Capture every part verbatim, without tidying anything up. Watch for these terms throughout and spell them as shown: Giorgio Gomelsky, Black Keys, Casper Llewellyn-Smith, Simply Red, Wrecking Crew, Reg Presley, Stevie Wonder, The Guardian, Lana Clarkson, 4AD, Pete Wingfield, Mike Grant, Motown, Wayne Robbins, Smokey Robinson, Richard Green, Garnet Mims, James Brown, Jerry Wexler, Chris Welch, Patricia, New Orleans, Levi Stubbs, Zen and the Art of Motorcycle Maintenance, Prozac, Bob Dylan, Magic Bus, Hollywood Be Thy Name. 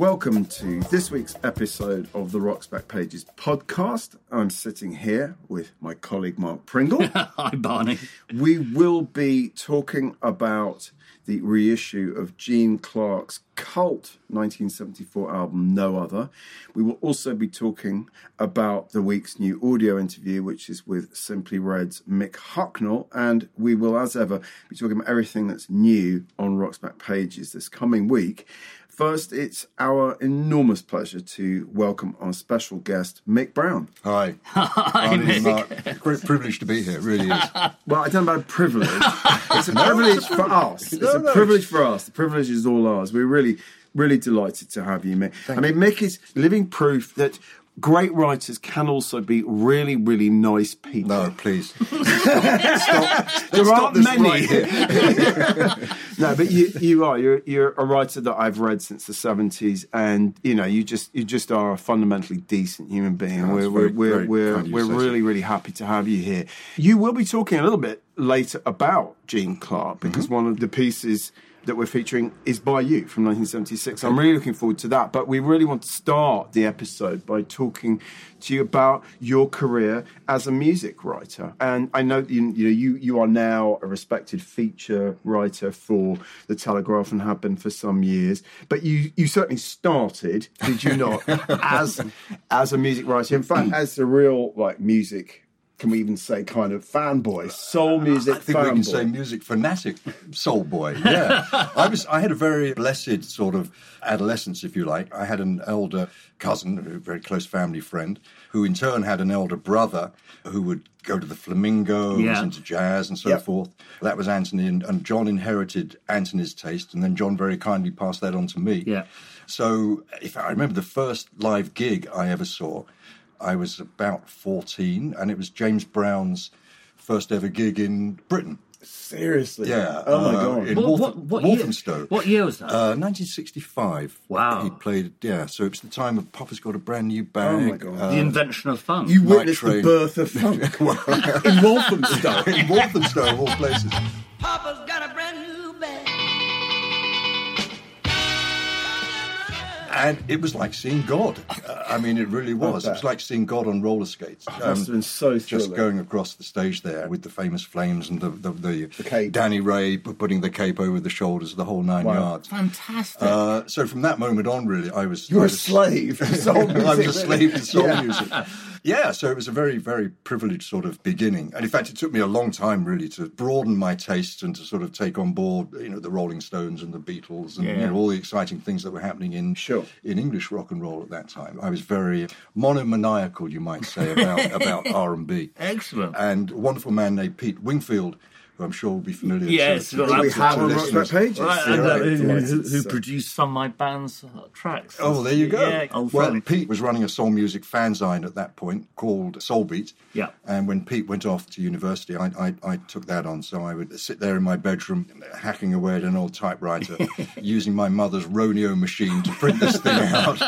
Welcome to this week's episode of the Rocks Back Pages podcast. I'm sitting here with my colleague Mark Pringle. Hi, Barney. We will be talking about the reissue of Gene Clark's cult nineteen seventy-four album, No Other. We will also be talking about the week's new audio interview, which is with Simply Red's Mick Hucknall. And we will, as ever, be talking about everything that's new on Rocks Back Pages this coming week. First, it's our enormous pleasure to welcome our special guest, Mick Brown. Hi. Hi, Mick. Mark. Great privilege to be here, it really is. Well, I don't know about privilege. It's a privilege for us. It's a privilege for us. The privilege is all ours. We're really, really delighted to have you, Mick. Thank I mean, you. Mick is living proof that great writers can also be really, really nice people. No, please. stop. Stop. There aren't many. Right here. No, but you, you are. You're, you're a writer that I've read since the seventies, and you know, you just you just are a fundamentally decent human being. Oh, we're we're very, we're very we're, we're really, really happy to have you here. You will be talking a little bit later about Gene Clark because mm-hmm. one of the pieces that we're featuring is by you from nineteen seventy-six. Okay. I'm really looking forward to that. But we really want to start the episode by talking to you about your career as a music writer. And I know you you know, you, you are now a respected feature writer for The Telegraph and have been for some years. But you, you certainly started, did you not, as as a music writer. In fact, as a real like music. Can we even say kind of fanboy, soul music fanboy? I think fan we can boy. say music fanatic, soul boy, yeah. I was. I had a very blessed sort of adolescence, if you like. I had an elder cousin, a very close family friend, who in turn had an elder brother who would go to the Flamingo, yeah. was into jazz and so yep. forth. That was Anthony, and, and John inherited Anthony's taste, and then John very kindly passed that on to me. Yeah. So if I remember the first live gig I ever saw, I was about fourteen, and it was James Brown's first ever gig in Britain. Seriously? Yeah. Oh, uh, my God. In what, what, what Walthamstow. Year? What year was that? Uh, nineteen sixty-five. Wow. He played, yeah, so it was the time of Papa's Got a Brand New Bag. Oh, my God. Um, the invention of funk. You witnessed the birth of funk. In Walthamstow. In Walthamstow, of all places. Papa's got a brand new bag. And it was like seeing God. Uh, I mean, it really was. It was like seeing God on roller skates. Oh, it must um, have been so thrilling. Just going across the stage there with the famous flames and the the, the, the cape. Danny Ray putting the cape over the shoulders, the whole nine wow. yards. Fantastic. Uh, so from that moment on, really, I was... You were a slave to soul music. I was a slave to soul yeah. music. Yeah, so it was a very, very privileged sort of beginning. And in fact, it took me a long time, really, to broaden my tastes and to sort of take on board, you know, the Rolling Stones and the Beatles and yeah. you know, all the exciting things that were happening in sure. in English rock and roll at that time. I was very monomaniacal, you might say, about, about R and B. Excellent. And a wonderful man named Pete Wingfield, who I'm sure will be familiar with. Yes, to, well, we have on Rocks Back Pages. Right, and, uh, who, who, who produced some of my band's uh, tracks. Oh, there you go. Yeah, well, friendly. Pete was running a soul music fanzine at that point called Soul Beat. Yeah. And when Pete went off to university, I, I, I took that on. So I would sit there in my bedroom, hacking away at an old typewriter, using my mother's Roneo machine to print this thing out.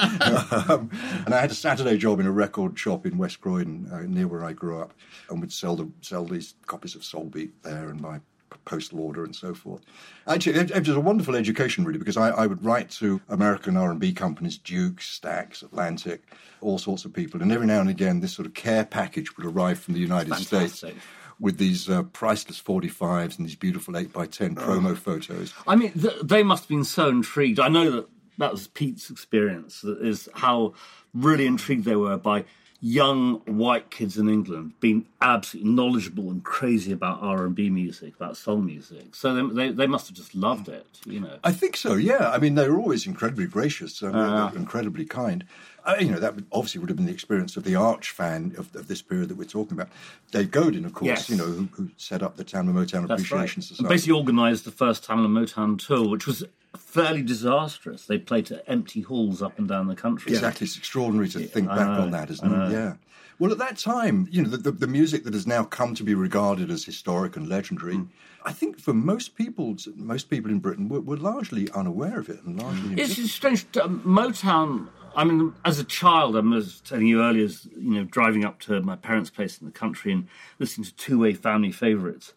um, and I had a Saturday job in a record shop in West Croydon, uh, near where I grew up, and would sell the sell these copies of Soul Beat there and by postal order and so forth. Actually, it, it was a wonderful education, really, because I, I would write to American R and B companies, Duke, Stax, Atlantic, all sorts of people. And every now and again, this sort of care package would arrive from the United Fantastic. States with these uh, priceless forty-fives and these beautiful eight by ten oh. promo photos. I mean, th- they must have been so intrigued. I know that that was Pete's experience, is how really intrigued they were by young white kids in England being absolutely knowledgeable and crazy about R and B music, about soul music. So they, they they must have just loved it, you know. I think so, yeah. I mean, they were always incredibly gracious and uh, incredibly kind. Uh, you know, that obviously would have been the experience of the arch fan of, of this period that we're talking about. Dave Godin, of course, yes. you know, who, who set up the Tamla Motown That's Appreciation right. Society. And basically organised the first Tamla Motown tour, which was fairly disastrous. They played to empty halls up and down the country. Exactly. It's extraordinary to think yeah, back know, on that, isn't it? Yeah. Well, at that time, you know, the, the, the music that has now come to be regarded as historic and legendary, mm. I think for most people, most people in Britain were, were largely unaware of it. And largely it's strange. Um, Motown... I mean, as a child, I was telling you earlier, you know, driving up to my parents' place in the country and listening to two-way family favourites.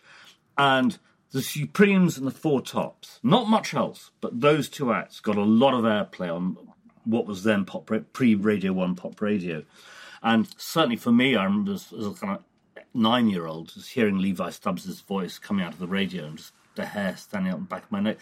And the Supremes and the Four Tops, not much else, but those two acts got a lot of airplay on what was then pop pre-Radio one pop radio. And certainly for me, I remember as, as a kind of nine-year-old just hearing Levi Stubbs' voice coming out of the radio and just the hair standing up the back of my neck.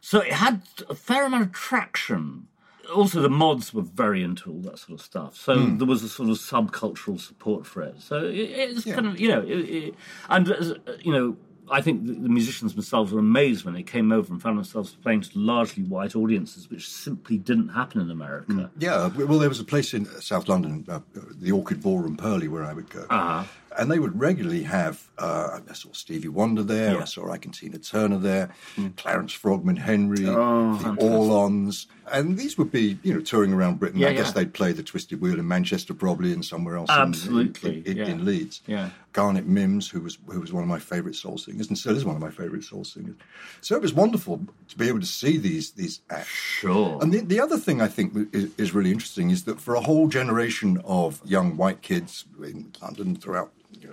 So it had a fair amount of traction. Also, the mods were very into all that sort of stuff. So mm. there was a sort of subcultural support for it. So it, it's yeah. kind of, you know, it, it, and, uh, you know, I think the, the musicians themselves were amazed when they came over and found themselves playing to largely white audiences, which simply didn't happen in America. Mm. Yeah, well, there was a place in South London, uh, the Orchid Ballroom Purley, where I would go. Uh-huh. And they would regularly have, uh, I saw Stevie Wonder there, yeah. I saw Iketina Turner there, mm. Clarence Frogman Henry, oh, the Orlons. And these would be, you know, touring around Britain. Yeah, I yeah. guess they'd play the Twisted Wheel in Manchester probably and somewhere else Absolutely. in, in, in, yeah. in Leeds. Yeah. Garnet Mims, who was who was one of my favourite soul singers and still is one of my favourite soul singers. So it was wonderful to be able to see these, these acts. Sure. And the, the other thing I think is, is really interesting is that for a whole generation of young white kids in London throughout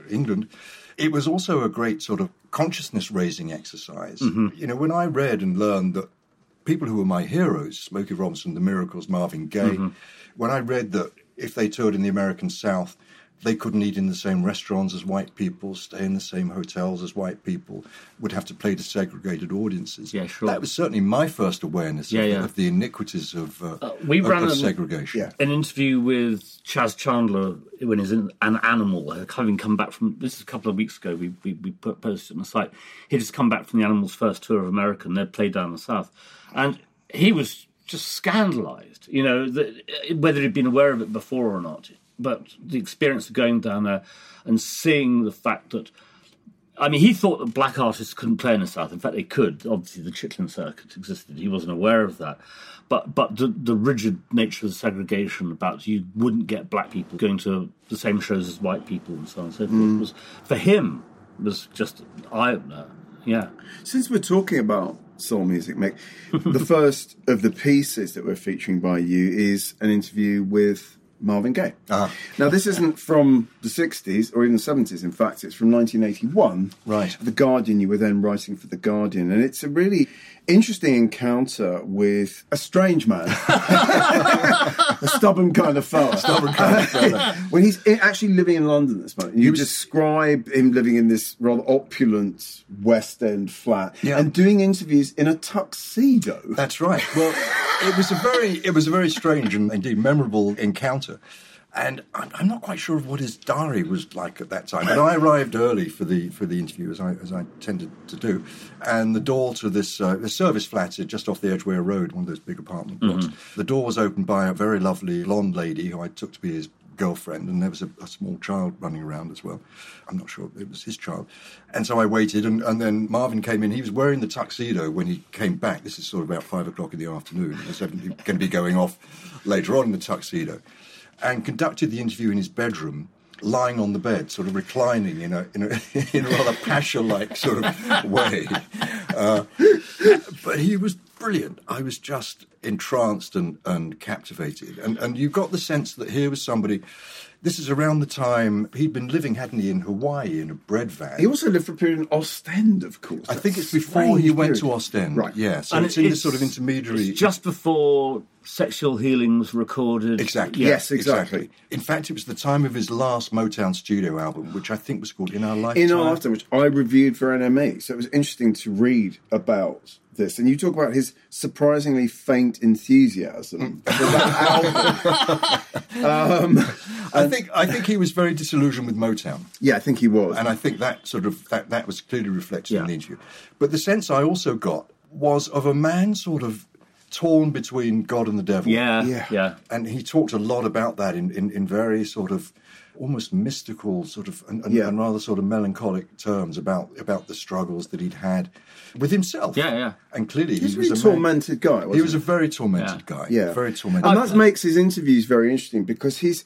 England, it was also a great sort of consciousness-raising exercise. Mm-hmm. You know, when I read and learned that people who were my heroes, Smokey Robinson, The Miracles, Marvin Gaye, mm-hmm. when I read that if they toured in the American South, they couldn't eat in the same restaurants as white people, stay in the same hotels as white people, would have to play to segregated audiences. Yeah, sure. That was certainly my first awareness yeah, of, yeah. of the iniquities of, uh, uh, we of, ran of an, segregation. Yeah. An interview with Chaz Chandler when he's in An Animal, having come back from... This is a couple of weeks ago. We, we, we posted it on the site. He'd just come back from the Animals' first tour of America, and they'd played down the South. And he was just scandalised, you know, that, whether he'd been aware of it before or not. But the experience of going down there and seeing the fact that, I mean, he thought that black artists couldn't play in the South. In fact, they could. Obviously, the Chitlin Circuit existed. He wasn't aware of that. But but the, the rigid nature of the segregation about you wouldn't get black people going to the same shows as white people and so on and so forth. Mm. Was, for him, was just an eye-opener. Yeah. Since we're talking about soul music, Mick, the first of the pieces that we're featuring by you is an interview with Marvin Gaye. Ah. Now, this isn't from the sixties or even the seventies. In fact, it's from nineteen eighty-one. Right. The Guardian. You were then writing for The Guardian. And it's a really interesting encounter with a strange man. A stubborn kind of fella. Stubborn kind of fella. When he's actually living in London at this moment. You was... describe him living in this rather opulent West End flat yeah. and doing interviews in a tuxedo. That's right. Well... It was a very, it was a very strange and indeed memorable encounter, and I'm, I'm not quite sure of what his diary was like at that time. But I arrived early for the for the interview, as I as I tended to do, and the door to this uh, the service flat just off the Edgware Road, one of those big apartment blocks. Mm-hmm. The door was opened by a very lovely blonde lady who I took to be his girlfriend, and there was a, a small child running around as well. I'm not sure it was his child. And so I waited, and, and then Marvin came in. He was wearing the tuxedo when he came back. This is sort of about five o'clock in the afternoon. He was going to be going off later on in the tuxedo. And conducted the interview in his bedroom, lying on the bed, sort of reclining in a, in a, in a rather Pasha-like sort of way. Uh, but he was brilliant. I was just entranced and, and captivated. And, and you got the sense that here was somebody... This is around the time he'd been living, hadn't he, in Hawaii in a bread van. He also lived for a period in Ostend, of course. I That's think it's before he went period. to Ostend. Right. Yeah, so and it's, it's in this sort of intermediary... It's just before Sexual Healing was recorded. Exactly. Yeah. Yes, exactly. exactly. In fact, it was the time of his last Motown studio album, which I think was called In Our Lifetime. In Our Lifetime, which I reviewed for N M E. So it was interesting to read about this. And you talk about his surprisingly faint enthusiasm for that album. um, I think I think he was very disillusioned with Motown. Yeah, I think he was. And I think that sort of that, that was clearly reflected yeah. in the interview. But the sense I also got was of a man sort of torn between God and the devil. Yeah, yeah. yeah. And he talked a lot about that in, in, in very sort of almost mystical sort of and, and, yeah. and rather sort of melancholic terms about about the struggles that he'd had with himself. Yeah, yeah. And clearly He's he was a really tormented man, guy, wasn't he? He was a very tormented yeah. guy. Yeah. Very tormented And that guy. makes his interviews very interesting because he's...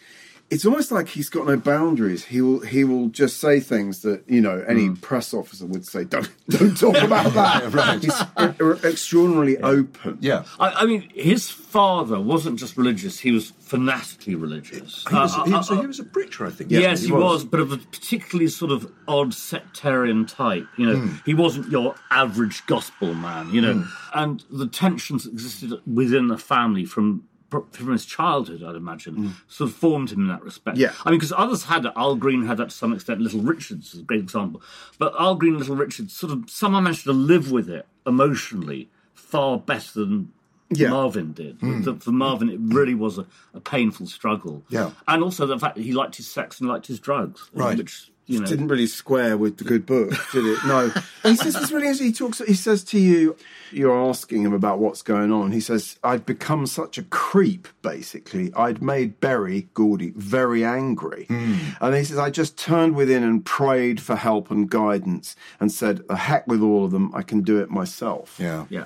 It's almost like he's got no boundaries. He will he will just say things that, you know, any mm. press officer would say, don't don't talk about that. Right. He's extraordinarily yeah. open. Yeah. I, I mean, his father wasn't just religious. He was fanatically religious. He was, uh, he was, uh, he was a preacher, I think. Yes, yes he, he was. was, but of a particularly sort of odd sectarian type. You know, mm. he wasn't your average gospel man, you know. Mm. And the tensions that existed within the family from... from his childhood, I'd imagine, mm. sort of formed him in that respect. Yeah. I mean, because others had it. Al Green had that to some extent. Little Richards is a great example. But Al Green, Little Richards, sort of somehow managed to live with it emotionally far better than yeah. Marvin did. Mm. For, for Marvin, it really was a, a painful struggle. Yeah. And also the fact that he liked his sex and liked his drugs. Right. Which, you know, didn't really square with the good book, did it? No. And he says it's really interesting. He talks. He says to you, you're asking him about what's going on. He says, "I'd become such a creep. Basically, I'd made Berry Gordy very angry." Mm. And he says, "I just turned within and prayed for help and guidance, and said, 'The heck with all of them. I can do it myself.'" Yeah. Yeah.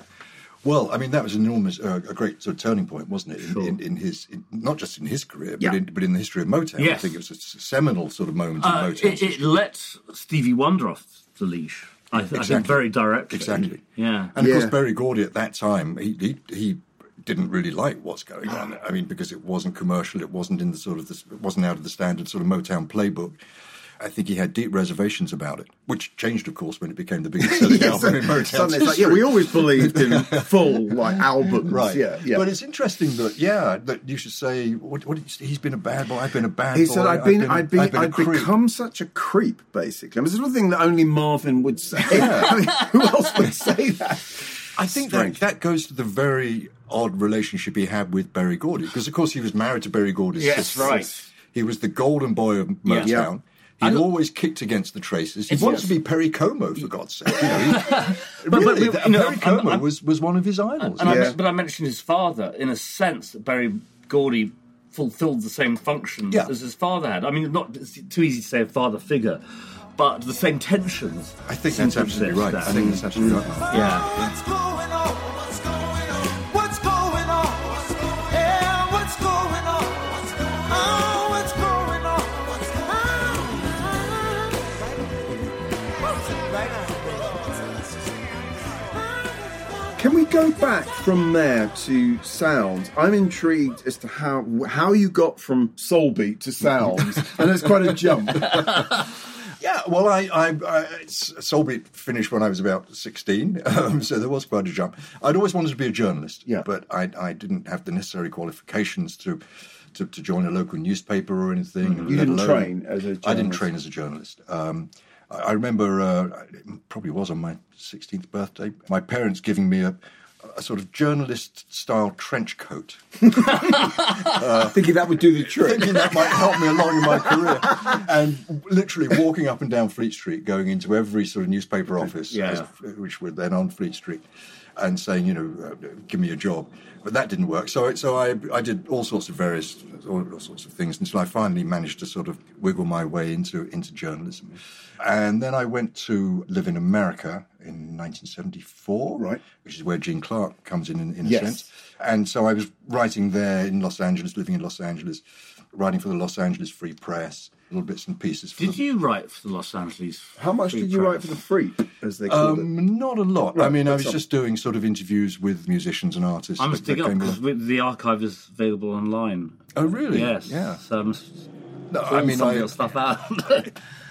Well, I mean, that was an enormous, uh, a great sort of turning point, wasn't it? In, sure. in, in his, in, not just in his career, but, yeah. in, but in the history of Motown. Yes. I think it was a seminal sort of moment uh, in Motown. It, it let Stevie Wonder off the leash. I, th- exactly. I think very directly. Exactly. Yeah. And of yeah. course, Berry Gordy at that time, he, he he didn't really like What's Going On. I mean, because it wasn't commercial, it wasn't in the sort of, the, it wasn't out of the standard sort of Motown playbook. I think he had deep reservations about it, which changed, of course, when it became the biggest selling yes, album in Motown's history. Like, yeah, we always believed in full like albums, right? Yeah, yeah. But it's interesting that yeah, that you should say, what, what did you, he's been a bad boy. I've been a bad he boy. He said, "I've been, I've been, I've, been, I've, been I've become such a creep." Basically, I mean, it's the sort of thing that only Marvin would say. Yeah. I mean, who else would say that? I think that, that goes to the very odd relationship he had with Berry Gordy, because of course he was married to Berry Gordy. Yes, sister. Right. He was the golden boy of Motown. Yeah. He always kicked against the traces. He wants yes. to be Perry Como, for God's sake. You know, he, but, really, but, you know, Perry Como was, was one of his idols. And, and yeah. I, but I mentioned his father, in a sense, that Berry Gordy fulfilled the same functions yeah. as his father had. I mean, not it's too easy to say a father figure, but the same tensions. I think that's absolutely right. That. I think that's absolutely right. Yeah. yeah. Can we go back from there to sounds? I'm intrigued as to how how you got from soul beat to sounds, and it's quite a jump. Yeah, well, I, I, I soul beat finished when I was about sixteen, um, so there was quite a jump. I'd always wanted to be a journalist, yeah. but I, I didn't have the necessary qualifications to. To, to join a local newspaper or anything. Mm-hmm. You didn't alone. train as a journalist? I didn't train as a journalist. Um, I, I remember, uh, it probably was on my sixteenth birthday, my parents giving me a, a sort of journalist-style trench coat. uh, thinking that would do the trick. Thinking that might help me along in my career. And literally walking up and down Fleet Street, going into every sort of newspaper office, yeah. as, which were then on Fleet Street, and saying, you know, uh, give me a job. But that didn't work. So so I I did all sorts of various, all, all sorts of things until I finally managed to sort of wiggle my way into into journalism. And then I went to live in America in nineteen seventy-four, right, which is where Gene Clark comes in, in, in yes. a sense. And so I was writing there in Los Angeles, living in Los Angeles, writing for the Los Angeles Free Press, little bits and pieces. For did the, you write for the Los Angeles? How much Free did you Press? Write for the Free, as they call um, it? Not a lot. Right, I mean, I was up. just doing sort of interviews with musicians and artists. I must dig up because the archive is available online. Oh, really? Yes. Yeah. So I'm no, I mean, some I, of your stuff out.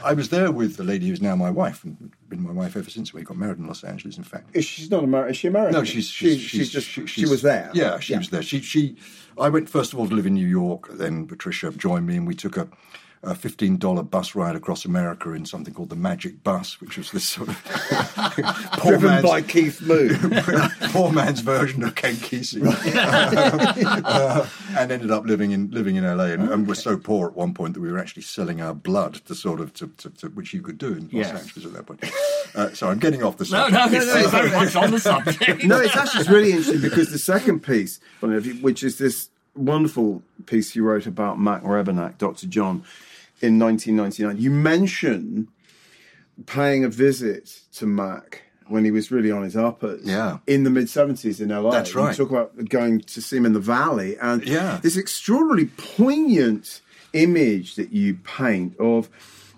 I was there with the lady who's now my wife, and been my wife ever since we got married in Los Angeles. In fact, is she's not American. Is she American? No, she's she's, she's, she's just she, she's, she was there. Yeah, she yeah. was there. She she. I went first of all to live in New York. Then Patricia joined me, and we took a. A fifteen dollars bus ride across America in something called the Magic Bus, which was this sort of poor driven man's, by Keith Moon, poor man's version of Ken Kesey, um, uh, and ended up living in living in L A and, okay. and were so poor at one point that we were actually selling our blood to sort of to, to, to which you could do in Los yes. Angeles at that point. Uh, so I'm getting off the subject. No, no, no, there's very much on the subject. No, it's actually it's really interesting because the second piece, which is this wonderful piece you wrote about Mac Rebenak, Doctor John. In nineteen ninety-nine, you mention paying a visit to Mac when he was really on his uppers yeah. in the mid-seventies in L A. That's right. You talk about going to see him in the Valley and yeah. this extraordinarily poignant image that you paint of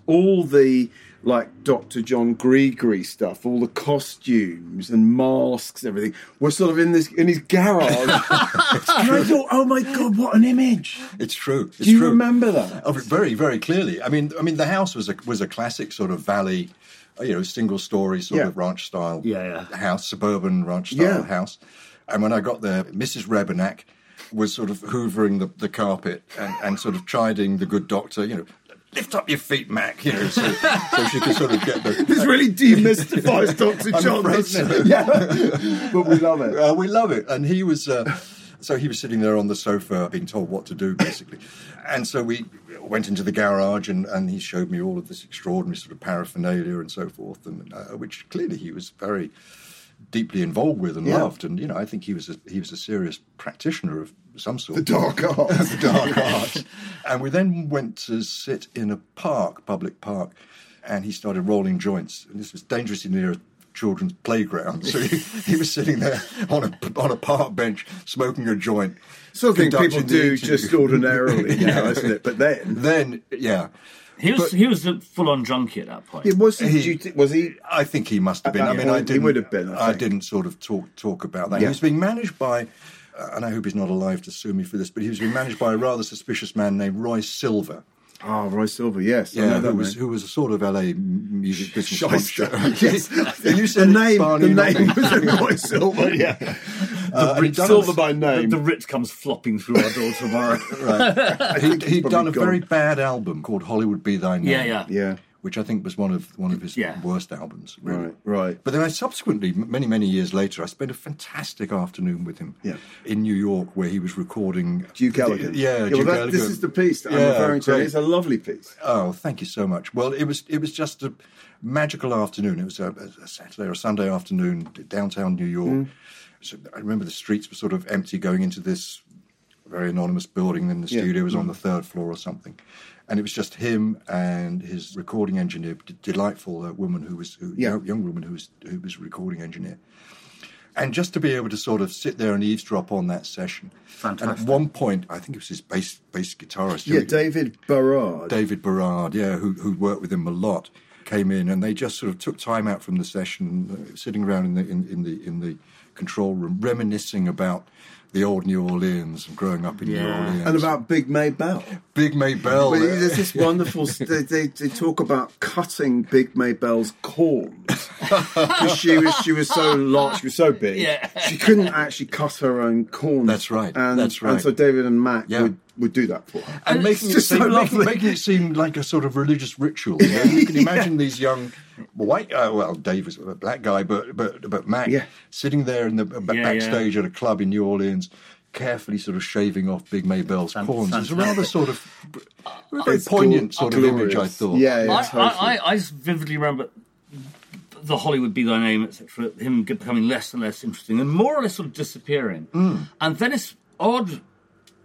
all the, like, Doctor John Grigri stuff, all the costumes and masks, everything, were sort of in this in his garage. And I thought, oh, my God, what an image. It's true. It's Do you true. remember that? Oh, very, very clearly. I mean, I mean, the house was a, was a classic sort of valley, you know, single-story sort yeah. of ranch-style yeah, yeah. house, suburban ranch-style yeah. house. And when I got there, Missus Rebenak was sort of hoovering the, the carpet and, and sort of chiding the good doctor, you know, lift up your feet, Mac, you know, so, so she could sort of get the... This uh, really demystifies Doctor John, doesn't it? Yeah. But we love it. Uh, we love it. And he was... Uh, so he was sitting there on the sofa being told what to do, basically. And so we went into the garage and, and he showed me all of this extraordinary sort of paraphernalia and so forth, and uh, which clearly he was very deeply involved with and yeah. loved. And, you know, I think he was a, he was a serious practitioner of some sort. The dark arts. The dark arts. And we then went to sit in a park, public park, and he started rolling joints. And this was dangerously near a children's playground. So he, he was sitting there on a on a park bench smoking a joint. Something people do just ordinarily yeah. now, isn't it? But then... Then, yeah. He was but, he was a full-on junkie at that point. It wasn't. He, th- was he? I think he must have been. I mean, I didn't, he would have been. I, I didn't sort of talk talk about that. Yeah. He was being managed by, uh, and I hope he's not alive to sue me for this, but he was being managed by a rather suspicious man named Roy Silver. Oh, Roy Silver, yes. Yeah, who was, who was a sort of L A music business shyster. Yes. And you said the name, Barney, the name was Roy Silver, yeah. Uh, Ritz, Silver by name. The, the Ritz comes flopping through our door tomorrow. Right. He'd, he'd done a gone. very bad album called Hollywood Be Thy Name. Yeah, yeah. Yeah. Which I think was one of one of his yeah. worst albums. Really. Right, right. But then I subsequently, many, many years later, I spent a fantastic afternoon with him yeah. in New York where he was recording... Duke Elegant. Yeah, yeah well, Duke that, Elegant. This is the piece that yeah, I'm referring to. Great. It's a lovely piece. Oh, thank you so much. Well, it was it was just a magical afternoon. It was a, a Saturday or a Sunday afternoon, downtown New York. Mm. So I remember the streets were sort of empty going into this very anonymous building, and the yeah. studio was mm. on the third floor or something. And it was just him and his recording engineer, d- delightful uh, woman who was, who, yeah. young woman who was who was recording engineer. And just to be able to sort of sit there and eavesdrop on that session. Fantastic. And at one point, I think it was his bass bass guitarist. Yeah, who, David Burrard. David Burrard, yeah, who who worked with him a lot, came in, and they just sort of took time out from the session, uh, sitting around in the in, in the in the control room, reminiscing about the old New Orleans and growing up in yeah. New Orleans. And about Big May Bell. Big May Bell. Well, there's this wonderful... they, they, they talk about cutting Big May Bell's corns. she was she was so large, she was so big, yeah. she couldn't actually cut her own corns. That's right, and, that's right. And so David and Matt yeah. would, would do that for her. And, and making, it seem, so making, making it seem like a sort of religious ritual. You know? You can imagine yeah. these young... White, uh, well, Dave was a black guy, but but but Mac yeah. sitting there in the b- yeah, backstage yeah. at a club in New Orleans, carefully sort of shaving off Big May Bell's San, corns. It's a rather sort of a very poignant sort of image, I thought. Yeah, yeah I, totally. I, I, I vividly remember the Hollywood Be Thy Name, et cetera. Him becoming less and less interesting, and more or less sort of disappearing. Mm. And then it's odd.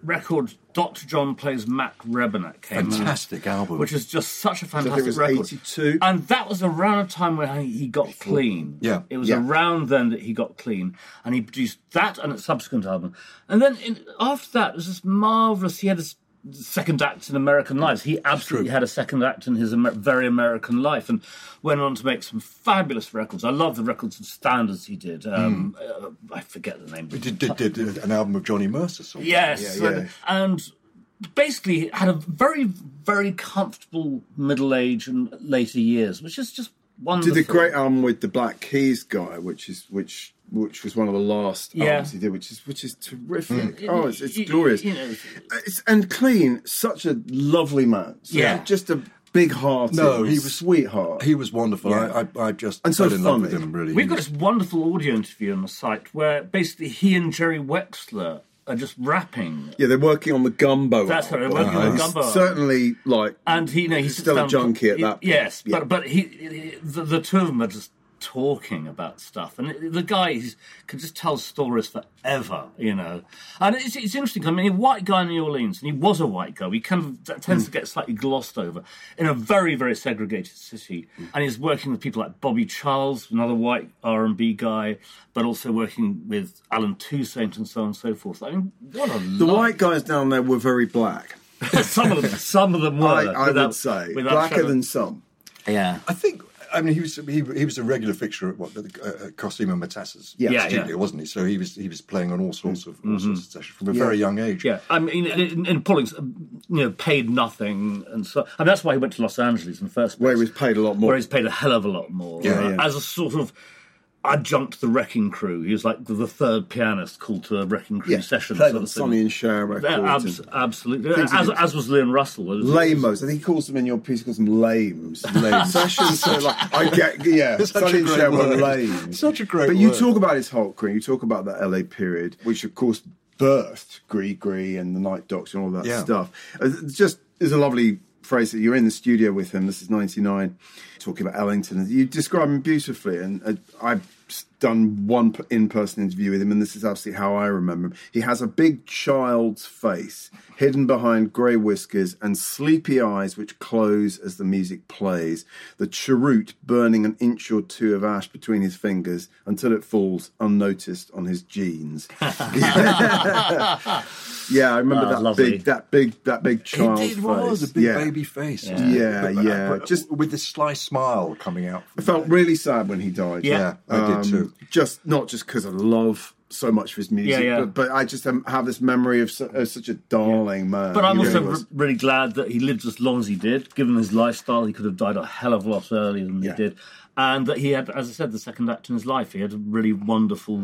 Record Doctor John Plays Mac Rebenack came fantastic out, album, which is just such a fantastic so record. eighty-two And that was around a time where he got clean. Yeah, it was yeah. around then that he got clean, and he produced that and a subsequent album. And then in, after that, it was just marvelous. He had this second act in American Lives. He absolutely had a second act in his Amer- very American life, and went on to make some fabulous records. I love the records and standards he did. Um, mm. uh, I forget the name. He did, did, did, did an album of Johnny Mercer. Sort of. Yes. Yeah, yeah. And, and basically had a very, very comfortable middle age and later years, which is just wonderful. Did a great album with the Black Keys guy, which is... which. Which was one of the last yeah. albums he did, which is which is terrific. Mm. Oh, it's, it's you, glorious. You know. It's, and Clean, such a lovely man. So yeah, just a big heart. No, he was sweetheart. He was wonderful. Yeah. I, I, I just and so fell in funny. love with him. Really, we've got this wonderful audio interview on the site where basically he and Jerry Wexler are just rapping. Yeah, they're working on the Gumbo. That's right, they're working uh-huh. on the Gumbo. He's certainly, like, and he, you know, he's still down, a junkie at he, that. Point. Yes, yeah. but but he, he the, the two of them are just talking about stuff, and the guy can just tell stories forever, you know. And it's, it's interesting. I mean, a white guy in New Orleans, and he was a white guy. He kind of that tends mm. to get slightly glossed over in a very, very segregated city. Mm. And he's working with people like Bobby Charles, another white R and B guy, but also working with Alan Toussaint and so on and so forth. I mean, what a the life. White guys down there were very black. some of them, some of them were. I, I without, would say blacker than some. Yeah, I think. I mean, he was he, he was a regular fixture at what uh, Cosima Matass's yeah. yeah, studio, yeah. wasn't he? So he was he was playing on all sorts of all mm-hmm. sorts of sessions from a yeah. very young age. Yeah, I mean, in, in Polling's, you know, paid nothing, and so I mean, that's why he went to Los Angeles in the first place, where he was paid a lot more, where he was paid a hell of a lot more, yeah, uh, yeah. as a sort of. adjunct the Wrecking Crew. He was like the, the third pianist called to a Wrecking Crew yeah, session. Played on the Sonny and Cher record. Yeah, abs- absolutely. As, as, as was Leon Russell. Lamos. I think he calls them in your piece, he calls them lames. Lames. Sessions. So like, I get, yeah, Sonny and Cher were lames. Such a great But word. You talk about his Hulk Queen, you talk about that L A period, which of course birthed Gree Gree and the Night Doctor and all that yeah. stuff. It's just, there's a lovely phrase that you're in the studio with him, this is ninety-nine, talking about Ellington. You describe him beautifully, and uh, I've done one in-person interview with him, and this is absolutely how I remember him. He has a big child's face hidden behind grey whiskers and sleepy eyes which close as the music plays, the cheroot burning an inch or two of ash between his fingers until it falls unnoticed on his jeans. Yeah, I remember oh, that lovely. big, that big, that big child face. It was a big yeah. baby face. Yeah, yeah. yeah. yeah. Just with this sly smile coming out. I felt really sad when he died. Yeah, yeah. Um, I did too. Just not just because I love so much of his music, yeah, yeah. But, but I just um, have this memory of, su- of such a darling yeah. man. But I'm also really, r- really glad that he lived as long as he did. Given his lifestyle, he could have died a hell of a lot earlier than yeah. he did. And that he had, as I said, the second act in his life. He had a really wonderful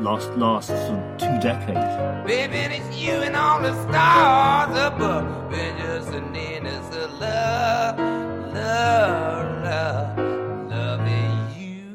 last, last sort of two decades. Baby, it's you and all the stars above. We're just an innocent love, love, love, loving you.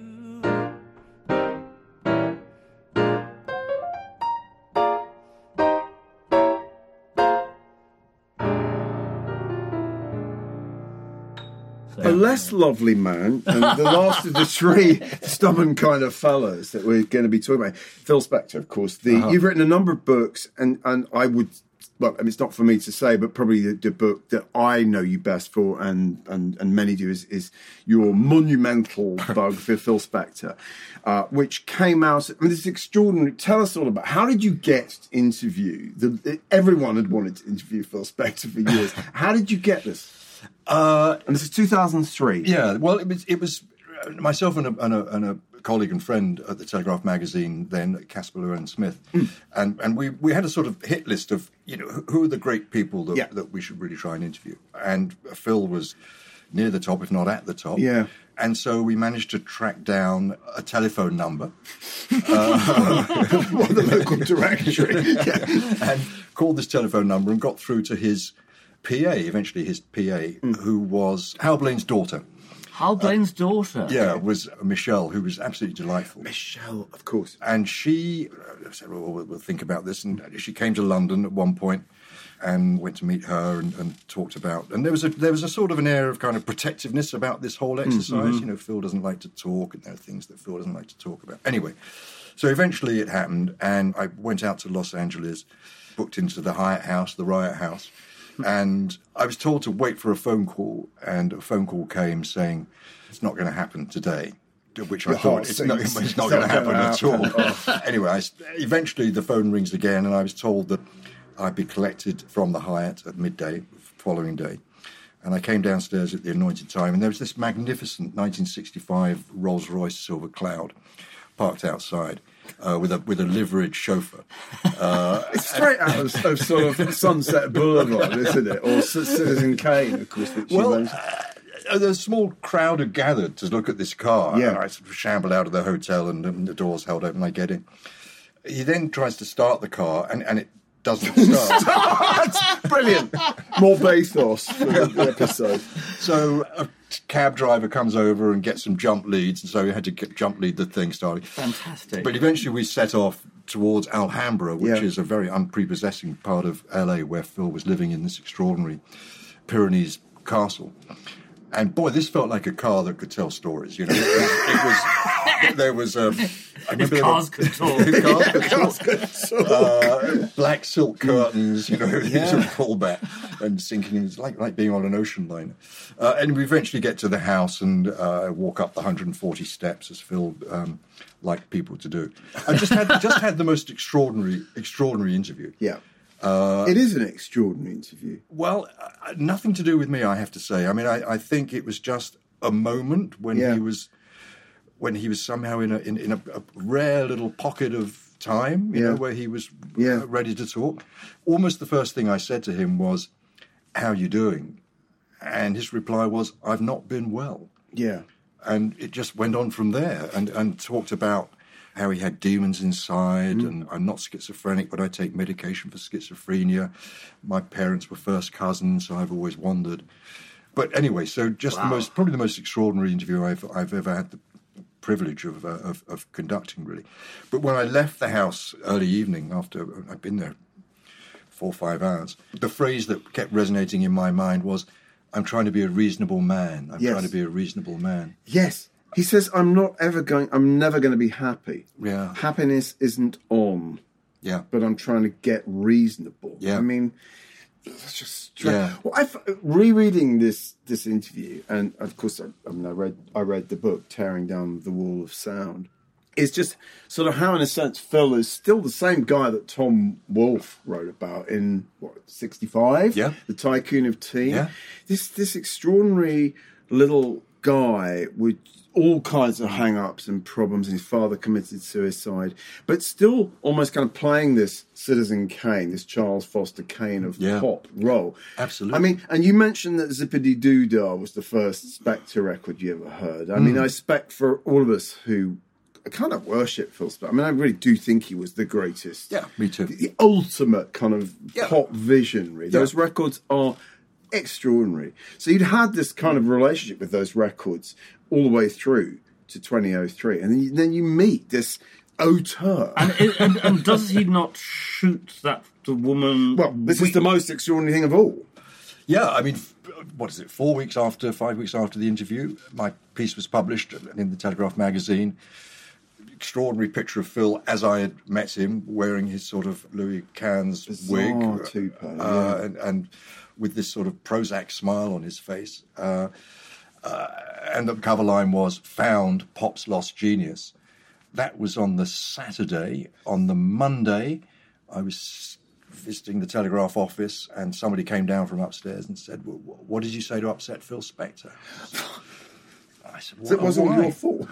So. Less lovely man and the last of the three stubborn kind of fellows that we're going to be talking about. Phil Spector, of course. The, uh-huh. You've written a number of books, and, and I would, well, I mean, it's not for me to say, but probably the, the book that I know you best for, and and, and many do, is, is your monumental biography of Phil Spector, uh, which came out. I mean, this is extraordinary. Tell us all about how did you get to interview? The, everyone had wanted to interview Phil Spector for years. How did you get this? Uh, and this is two thousand three. Yeah, well, it was, it was myself and a, and, a, and a colleague and friend at the Telegraph Magazine then, Casper Llewellyn-Smith, mm. and, and we, we had a sort of hit list of, you know, who are the great people that, yeah. that we should really try and interview. And Phil was near the top, if not at the top. Yeah. And so we managed to track down a telephone number uh, for the local directory yeah. and called this telephone number and got through to his... P A, eventually his P A, mm. who was Hal Blaine's daughter. Hal Blaine's uh, daughter? Yeah, was Michelle, who was absolutely delightful. Michelle, of course. And she uh, said, well, well, we'll think about this. And she came to London at one point and went to meet her and, and talked about... And there was a there was a sort of an air of kind of protectiveness about this whole exercise. Mm-hmm. You know, Phil doesn't like to talk, and there are things that Phil doesn't like to talk about. Anyway, so eventually it happened, and I went out to Los Angeles, booked into the Hyatt House, the Riot House, and I was told to wait for a phone call, and a phone call came saying, it's not going to happen today, which I thought, it's not, it's not going to happen at all. Anyway, I, eventually the phone rings again, and I was told that I'd be collected from the Hyatt at midday the following day. And I came downstairs at the anointed time, and there was this magnificent nineteen sixty-five Rolls-Royce Silver Cloud parked outside. Uh, with a with a liveried chauffeur. Uh, it's straight out of, of sort of Sunset Boulevard, isn't it? Or Citizen Kane, of course. That she well, uh, a small crowd had gathered to look at this car. Yeah. And I sort of shambled out of the hotel, and, and the doors held open, I get in. He then tries to start the car, and, and it doesn't start. Brilliant. More bathos for the episode. So... Uh, cab driver comes over and gets some jump leads, and so we had to get, jump lead the thing starting. Fantastic. But eventually we set off towards Alhambra, which yeah. is a very unprepossessing part of L A where Phil was living in this extraordinary Pyrenees castle. And boy, this felt like a car that could tell stories, you know. It was, it was there was um, I remember there cars, were, could cars, yeah, could cars could talk. Uh, black silk curtains, you know, yeah. sort of pull back and sinking in. It's like like being on an ocean liner. Uh, and we eventually get to the house and uh, walk up the one hundred forty steps, as Phil um, liked people to do. I just had just had the most extraordinary extraordinary interview. Yeah. Uh, it is an extraordinary interview. Well, uh, nothing to do with me, I have to say. I mean, I, I think it was just a moment when yeah. he was, when he was somehow in a in, in a, a rare little pocket of time, you yeah. know, where he was yeah. ready to talk. Almost the first thing I said to him was, "How are you doing?" And his reply was, "I've not been well." Yeah. And it just went on from there, and, and talked about how he had demons inside, mm. and I'm not schizophrenic, but I take medication for schizophrenia. My parents were first cousins, so I've always wondered. But anyway, so just wow. the most, probably the most extraordinary interview I've I've ever had the privilege of, uh, of of conducting, really. But when I left the house early evening, after I'd been there four or five hours, the phrase that kept resonating in my mind was, I'm trying to be a reasonable man. I'm yes. trying to be a reasonable man. Yes. He says, I'm not ever going, I'm never going to be happy. Yeah. Happiness isn't on. Yeah. But I'm trying to get reasonable. Yeah. I mean, that's just strange. Yeah. Well, I've, rereading this, this interview, and of course, I, I mean, I read, I read the book, Tearing Down the Wall of Sound. It's just sort of how, in a sense, Phil is still the same guy that Tom Wolfe wrote about in, what, sixty-five? Yeah. The Tycoon of Tea. Yeah. This, this extraordinary little guy with all kinds of hang-ups and problems. His father committed suicide, but still almost kind of playing this Citizen Kane, this Charles Foster Kane of yeah. pop role. Absolutely. I mean, and you mentioned that Zippity Doo Dah was the first Spector record you ever heard. I mm. mean, I expect for all of us who... I kind of worship Phil Spector. I mean, I really do think he was the greatest. Yeah, me too. The, the ultimate kind of yeah. pop visionary. Yeah. Those records are extraordinary. So you'd had this kind of relationship with those records all the way through to twenty oh three. And then you, then you meet this auteur. And, it, and, and does he not shoot that the woman? Well, this we- is the most extraordinary thing of all. Yeah, I mean, what is it, four weeks after, five weeks after the interview, my piece was published in the Telegraph Magazine. Extraordinary picture of Phil as I had met him, wearing his sort of Louis Cannes wig, tupo, yeah. uh, and, and with this sort of Prozac smile on his face. Uh, uh, and the cover line was, "Found Pop's Lost Genius." That was on the Saturday. On the Monday, I was visiting the Telegraph office, and somebody came down from upstairs and said, well, "What did you say to upset Phil Spector?" I said, so it wasn't why? Your fault.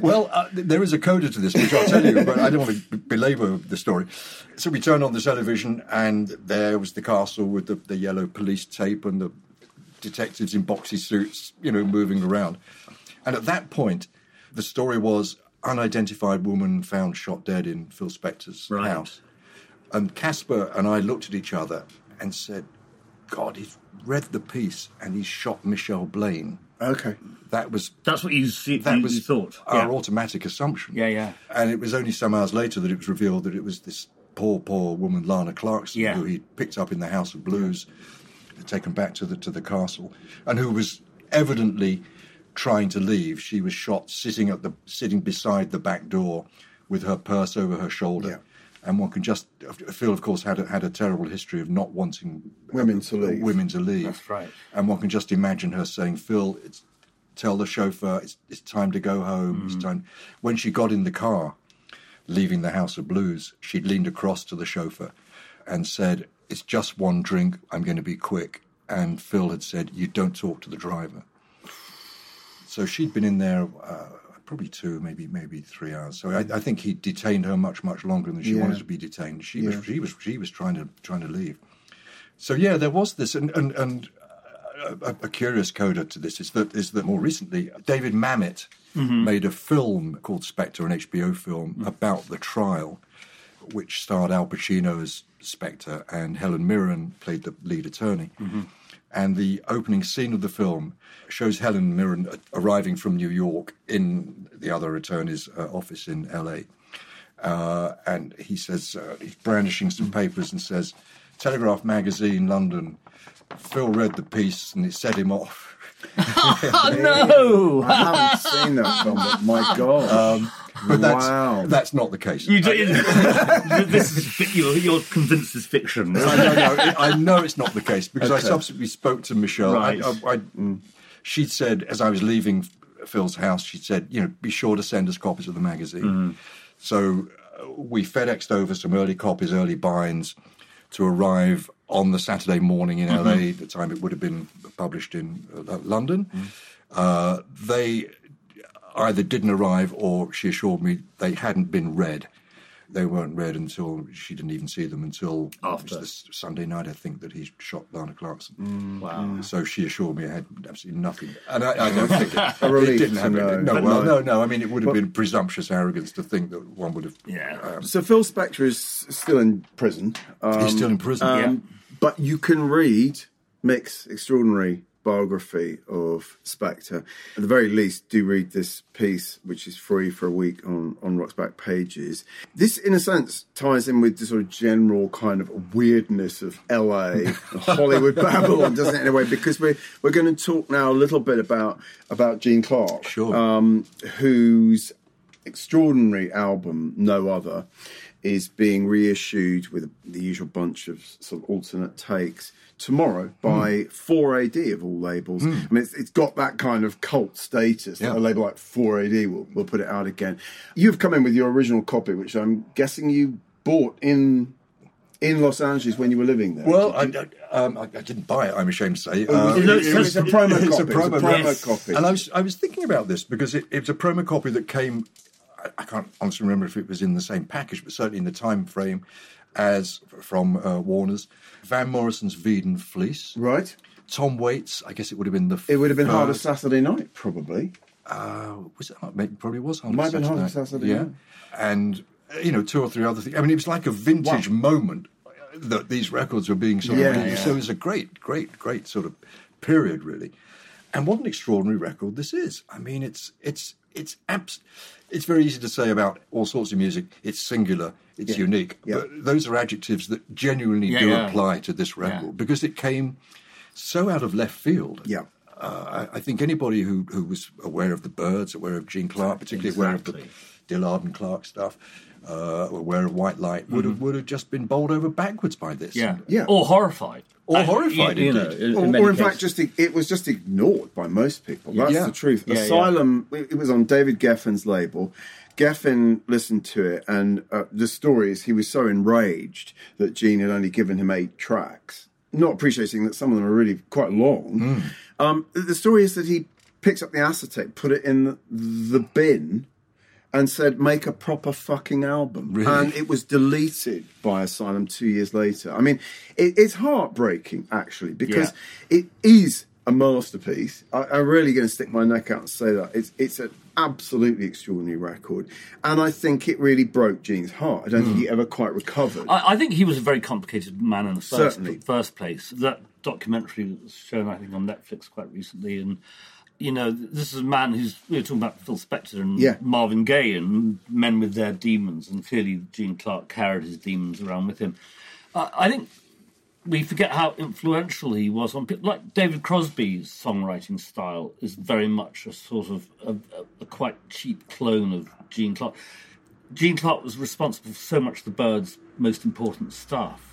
Well, uh, there is a coda to this, which I'll tell you, but I don't want to belabor the story. So we turned on the television, and there was the castle with the, the yellow police tape and the detectives in boxy suits, you know, moving around. And at that point, the story was, unidentified woman found shot dead in Phil Spector's right. house. And Casper and I looked at each other and said, God, he's read the piece and he's shot Michelle Blaine. Okay. That was... That's what you, see, that you, was you thought. Our yeah. automatic assumption. Yeah, yeah. And it was only some hours later that it was revealed that it was this poor, poor woman, Lana Clarkson, yeah. who he'd picked up in the House of Blues, taken back to the to the castle, and who was evidently trying to leave. She was shot sitting at the sitting beside the back door with her purse over her shoulder. Yeah. And one can just... Phil, of course, had a, had a terrible history of not wanting... Women to leave. Women to leave. That's right. And one can just imagine her saying, Phil, it's, tell the chauffeur, it's, it's time to go home. Mm. It's time. When she got in the car, leaving the House of Blues, she leaned across to the chauffeur and said, it's just one drink, I'm going to be quick. And Phil had said, you don't talk to the driver. So she'd been in there... Uh, probably two, maybe maybe three hours. So I, I think he detained her much much longer than she yeah. wanted to be detained. She yeah. was she was she was trying to trying to leave. So yeah, there was this, and and, and a, a curious coda to this is that is that more recently David Mamet mm-hmm. made a film called Spector, an H B O film mm-hmm. about the trial, which starred Al Pacino as Spector and Helen Mirren played the lead attorney. Mm-hmm. And the opening scene of the film shows Helen Mirren arriving from New York in the other attorney's uh, office in L A. Uh, and he says, uh, he's brandishing some papers and says, Telegraph Magazine, London, Phil read the piece and it set him off. Oh, no! I haven't seen that film, but my God. Um, but that's, wow. that's not the case. You do, this is, you're, you're convinced it's fiction. I know, no, I know it's not the case, because okay. I subsequently spoke to Michelle. Right. I, I, I, mm. She said, as I was leaving Phil's house, she said, you know, be sure to send us copies of the magazine. Mm. So uh, we FedExed over some early copies, early binds, to arrive on the Saturday morning in mm-hmm. L A, the time it would have been published in uh, London. Mm. Uh, they... either didn't arrive or she assured me they hadn't been read. they weren't read until she didn't even see them until after this Sunday night, I think, that he shot Lana Clarkson. Mm, wow! So she assured me I had absolutely nothing, and I, I don't think it, a relief it didn't happen. Know. No, well, no, no. I mean, it would have but, been presumptuous arrogance to think that one would have. Yeah. Um, so Phil Spector is still in prison. Um, he's still in prison. Um, yeah. But you can read Mick's extraordinary biography of Spector. At the very least, do read this piece, which is free for a week on, on Rocks Back Pages. This, in a sense, ties in with the sort of general kind of weirdness of L A and Hollywood Babylon, doesn't it, in a way? Because we're, we're going to talk now a little bit about, about Gene Clark, sure. um, whose extraordinary album, No Other, is being reissued with the usual bunch of sort of alternate takes tomorrow by mm. four A D of all labels. Mm. I mean, it's, it's got that kind of cult status that yeah. a label like four A D will, will put it out again. You've come in with your original copy, which I'm guessing you bought in in Los Angeles when you were living there. Well, I, I, um, I didn't buy it, I'm ashamed to say. Um, it, it, it was a promo copy. It's a promo, it was a promo yes. copy. And I was, I was thinking about this because it, it was a promo copy that came... I can't honestly remember if it was in the same package, but certainly in the time frame as from uh, Warner's. Van Morrison's Veeden Fleece. Right. Tom Waits, I guess it would have been the... It would have been Harder Saturday Night, probably. Uh, was it? Maybe, probably was Harder Saturday Night. Might have been Harder Saturday Night. Yeah. And, you know, two or three other things. I mean, it was like a vintage wow. moment that these records were being sort yeah, of... Yeah. So it was a great, great, great sort of period, really. And what an extraordinary record this is. I mean, it's... it's It's abs- It's very easy to say about all sorts of music. It's singular. It's yeah. unique. Yeah. But those are adjectives that genuinely yeah, do yeah. apply to this record yeah. because it came so out of left field. Yeah, uh, I, I think anybody who, who was aware of the Byrds, aware of Gene Clark, particularly exactly. aware of the Dillard and Clark stuff, uh, aware of White Light, mm-hmm. would have would have just been bowled over backwards by this. Yeah, yeah. Or horrified. Or I, horrified, you, you know, in or, or in cases. fact, just it was just ignored by most people. That's yeah. the truth. Yeah, Asylum, yeah. it was on David Geffen's label. Geffen listened to it, and uh, the story is he was so enraged that Gene had only given him eight tracks, not appreciating that some of them are really quite long. Mm. Um, the story is that he picks up the acetate, put it in the, the bin, and said, make a proper fucking album. Really? And it was deleted by Asylum two years later. I mean, it, it's heartbreaking, actually, because yeah. it is a masterpiece. I, I'm really going to stick my neck out and say that. It's, it's an absolutely extraordinary record. And I think it really broke Gene's heart. I don't mm. think he ever quite recovered. I, I think he was a very complicated man in the first, first place. That documentary was shown, I think, on Netflix quite recently, and... You know, this is a man who's... We were talking about Phil Spector and yeah. Marvin Gaye and men with their demons, and clearly Gene Clark carried his demons around with him. Uh, I think we forget how influential he was on people. Like David Crosby's songwriting style is very much a sort of a, a quite cheap clone of Gene Clark. Gene Clark was responsible for so much of the Byrds' most important stuff.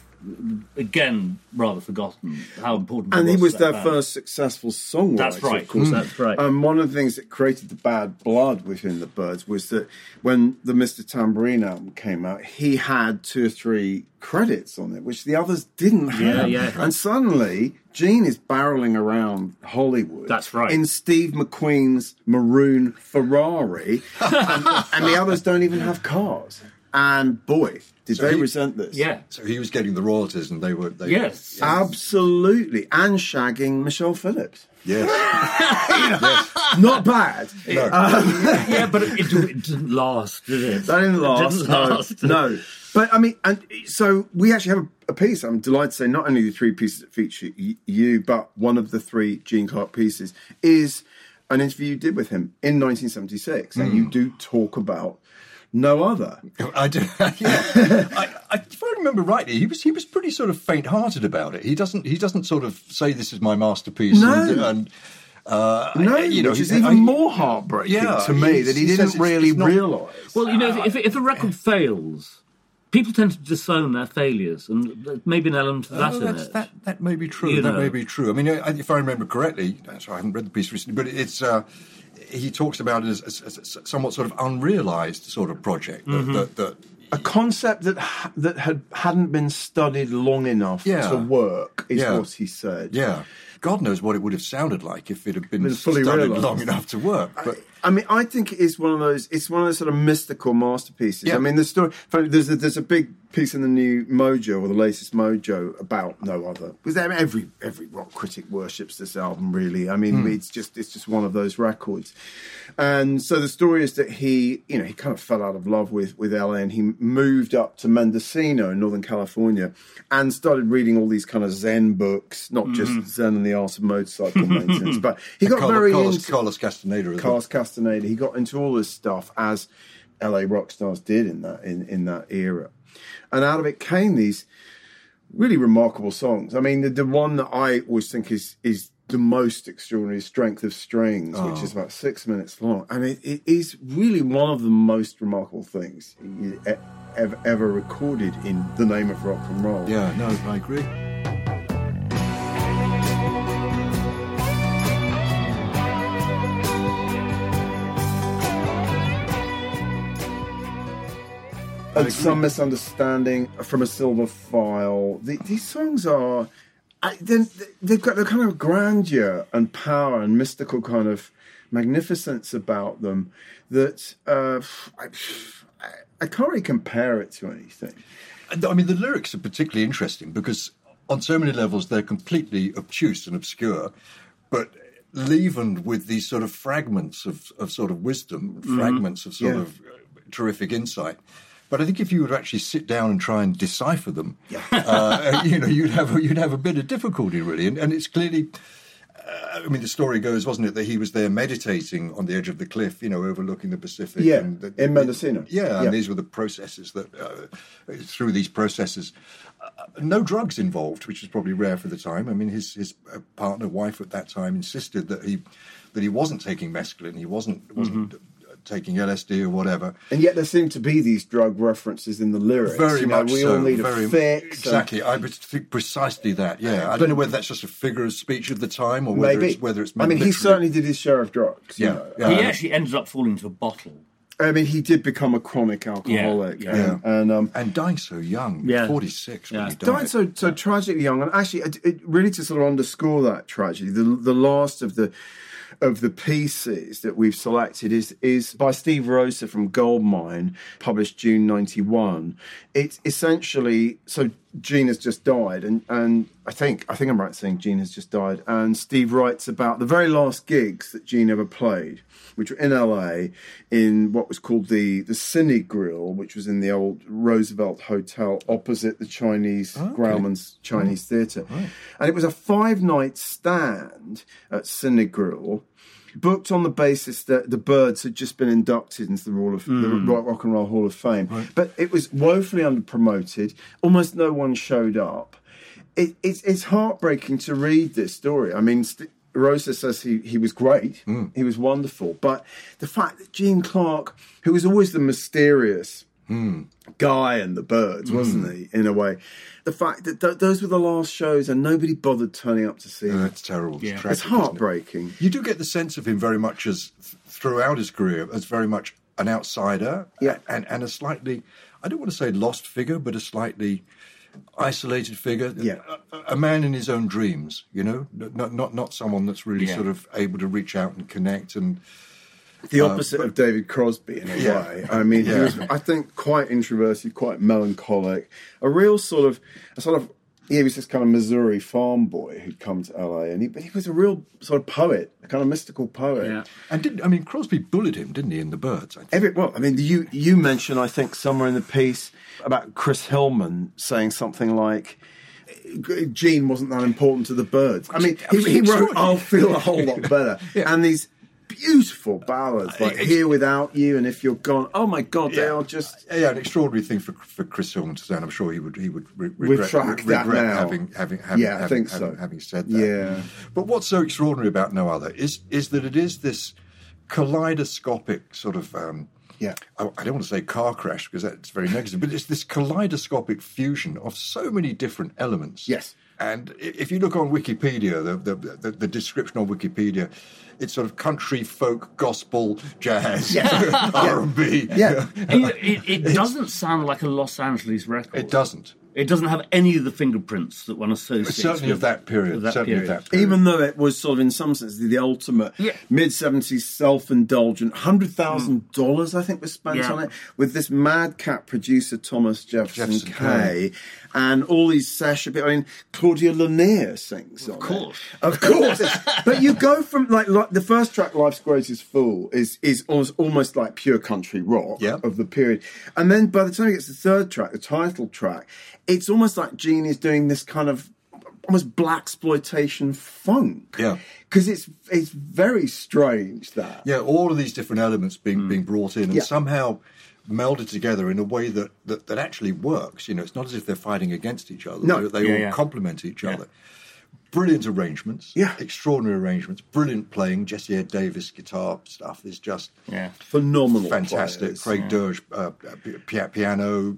Again, rather forgotten how important. And it was he was their band. First successful songwriter. That's right, of course. Mm. That's right. And one of the things that created the bad blood within the Byrds was that when the Mister Tambourine album came out, he had two or three credits on it, which the others didn't have. Yeah, yeah. And suddenly, Gene is barreling around Hollywood. That's right. In Steve McQueen's maroon Ferrari, and, and the others don't even have cars. And boy, did so they he, resent this. Yeah. So he was getting the royalties and they were... They, yes. yes. Absolutely. And shagging Michelle Phillips. Yes. yes. Not bad. No. Um, yeah, but it, it didn't last, did it? That didn't last. It didn't no. last. No. But, I mean, and so we actually have a, a piece. I'm delighted to say not only the three pieces that feature y- you, but one of the three Gene Clark pieces is an interview you did with him in nineteen seventy-six. Mm. And you do talk about... No Other. I do. Yeah. I, I, if I remember rightly, he was he was pretty sort of faint-hearted about it. He doesn't he doesn't sort of say this is my masterpiece. No. And, and, uh, no, I, you know, which is even I, more heartbreaking yeah, to me that he didn't really realise. Well, you know, if, if, if a record fails, people tend to disown their failures, and maybe an element of that oh, in it. That, that may be true. You that know. may be true. I mean, if I remember correctly, sorry, I haven't read the piece recently, but it's. Uh, He talks about it as a somewhat sort of unrealised sort of project. That, mm-hmm. that, that a concept that ha- that had, hadn't been studied long enough yeah. to work is yeah. what he said. Yeah. God knows what it would have sounded like if it had been, been fully studied long enough to work. But I, I mean, I think it is one of those. It's one of those sort of mystical masterpieces. Yeah. I mean, the story. There's a, there's a big piece in the new Mojo or the latest Mojo about No Other. Because I mean, every every rock critic worships this album. Really, I mean, mm. it's just it's just one of those records. And so the story is that he, you know, he kind of fell out of love with with L A, and he moved up to Mendocino in Northern California and started reading all these kind of Zen books, not mm. just Zen and the Art of Motorcycle Maintenance, but he got Carlos, very Carlos, into Carlos Castaneda. Carlos Castaneda. He got into all this stuff as L A rock stars did in that in, in that era, and out of it came these really remarkable songs. I mean, the, the one that I always think is is the most extraordinary, Strength of Strings, oh. which is about six minutes long. I mean, it is really one of the most remarkable things ever, ever recorded in the name of rock and roll. Yeah, no, I agree. And Some Misunderstanding, From a Silver File. The, these songs are, I, they're, they've got the kind of grandeur and power and mystical kind of magnificence about them that uh, I, I can't really compare it to anything. I mean, the lyrics are particularly interesting because on so many levels they're completely obtuse and obscure, but leavened with these sort of fragments of, of sort of wisdom, mm-hmm. fragments of sort yeah. of terrific insight. But I think if you would actually sit down and try and decipher them, yeah. uh, you know, you'd have you'd have a bit of difficulty really. And, and it's clearly, uh, I mean, the story goes, wasn't it, that he was there meditating on the edge of the cliff, you know, overlooking the Pacific. Yeah, and the, in Mendocino. Yeah, yeah, and these were the processes that uh, through these processes, uh, no drugs involved, which was probably rare for the time. I mean, his his partner, wife at that time, insisted that he that he wasn't taking mescaline, he wasn't wasn't. Mm-hmm. taking L S D or whatever. And yet there seem to be these drug references in the lyrics. Very you know, much we so. We all need Very, a fix. Exactly. And I think precisely that, yeah. I don't know whether that's just a figure of speech of the time or whether maybe. it's... Whether it's I mean, literally. He certainly did his share of drugs. Yeah. You know? yeah. He um, actually ended up falling to a bottle. I mean, he did become a chronic alcoholic. Yeah. yeah. And, and, um, and died so young, yeah. forty-six yeah. when he died. Died so, so yeah. tragically young. And actually, it, it really to sort of underscore that tragedy, the, the last of the... of the pieces that we've selected is is by Steve Rosa from Goldmine, published June ninety-one. It's essentially, so Gene has just died, and, and I think, I think I'm right saying Gene has just died, and Steve writes about the very last gigs that Gene ever played, which were in L A, in what was called the, the Cine Grill, which was in the old Roosevelt Hotel opposite the Chinese, oh, okay. Grauman's Chinese oh, Theatre. Right. And it was a five-night stand at Cine Grill, booked on the basis that the Byrds had just been inducted into the, Hall of, mm. the Rock and Roll Hall of Fame. Right. But it was woefully underpromoted. Almost no one showed up. It, it, it's heartbreaking to read this story. I mean, St- Rosa says he, he was great. Mm. He was wonderful. But the fact that Gene Clark, who was always the mysterious mm. guy in the Byrds, wasn't mm. he, in a way, the fact that th- those were the last shows and nobody bothered turning up to see him. Oh, that's terrible. It's, yeah. tragic, it's heartbreaking. It? You do get the sense of him very much as, th- throughout his career, as very much an outsider yeah. and, and a slightly, I don't want to say lost figure, but a slightly... isolated figure, yeah. a, a man in his own dreams, you know, not not not someone that's really yeah. sort of able to reach out and connect. And the opposite uh, of David Crosby in a yeah. way. I mean, yeah. he was, I think, quite introverted, quite melancholic, a real sort of a sort of. Yeah, he was this kind of Missouri farm boy who'd come to L A, and he, but he was a real sort of poet, a kind of mystical poet. Yeah. And didn't I mean Crosby bullied him, didn't he, in the Byrds? I think. Every, well, I mean, you you mentioned I think somewhere in the piece about Chris Hillman saying something like, "Gene wasn't that important to the Byrds." I mean, he, he wrote, "I'll feel a whole lot better," yeah. and these. Beautiful ballads like uh, Here Without You and If You're Gone. Oh my God, yeah. they are just uh, yeah, an extraordinary thing for for Chris Hillman to say. I'm sure he would he would re- regret, re- regret having having having, yeah, having, I think having, so. having having said that. Yeah. But what's so extraordinary about No Other is is that it is this kaleidoscopic sort of um, yeah. I, I don't want to say car crash because that's very negative, but it's this kaleidoscopic fusion of so many different elements. Yes. And if you look on Wikipedia, the, the, the, the description on Wikipedia, it's sort of country, folk, gospel, jazz, yeah. R and B. Yeah. It, it, it doesn't sound like a Los Angeles record. It doesn't. It doesn't have any of the fingerprints that one associates certainly with of that period. Of that certainly period. Of that period. Even though it was sort of, in some sense, the, the ultimate yeah. mid-seventies self-indulgent. one hundred thousand dollars, mm. I think, was spent yeah. on it, with this madcap producer, Thomas Jefferson, Jefferson Kay. Kay. And all these sessions. I mean, Claudia Lanier sings of on course. It. Of course. But you go from, like, like, the first track, Life's Greatest Fool, is, is almost, almost like pure country rock yeah. of the period. And then by the time it gets to the third track, the title track, it's almost like Gene is doing this kind of almost blaxploitation funk. Yeah. Because it's it's very strange that. Yeah, all of these different elements being mm. being brought in and yeah. somehow melded together in a way that, that, that actually works. You know, it's not as if they're fighting against each other. No. They, they yeah, all yeah. complement each yeah. other. Brilliant arrangements. Yeah. Extraordinary arrangements. Brilliant playing. Jesse Ed Davis guitar stuff is just yeah. phenomenal. Fantastic. Players. Craig yeah. Dirge uh, p- piano.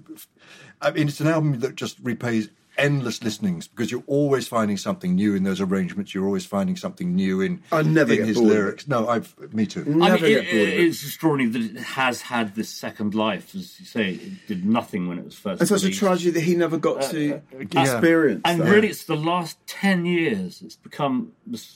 I mean, it's an album that just repays endless listenings because you're always finding something new in those arrangements. You're always finding something new in, I never in get his bored lyrics. No, I've me too. Never I mean, get it, bored. It's extraordinary that it has had this second life. As you say, it did nothing when it was first. It's such a tragedy that he never got uh, to uh, experience. Yeah. And that. Really, it's the last ten years. It's become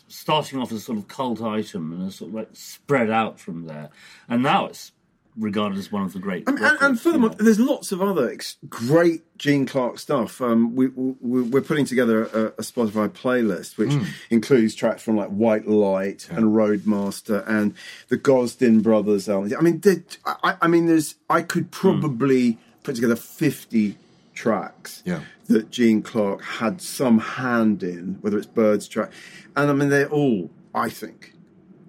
starting off as a sort of cult item and it's sort of like spread out from there. And now it's regarded as one of the great. I mean, records, and, and furthermore, you know. There's lots of other ex- great Gene Clark stuff. Um, we, we, we're putting together a, a Spotify playlist, which mm. includes tracks from like White Light yeah. and Roadmaster and the Gosdin Brothers album. I mean, I, I mean, there's. I could probably mm. put together fifty tracks yeah. that Gene Clark had some hand in, whether it's Bird's track, and I mean, they're all, I think,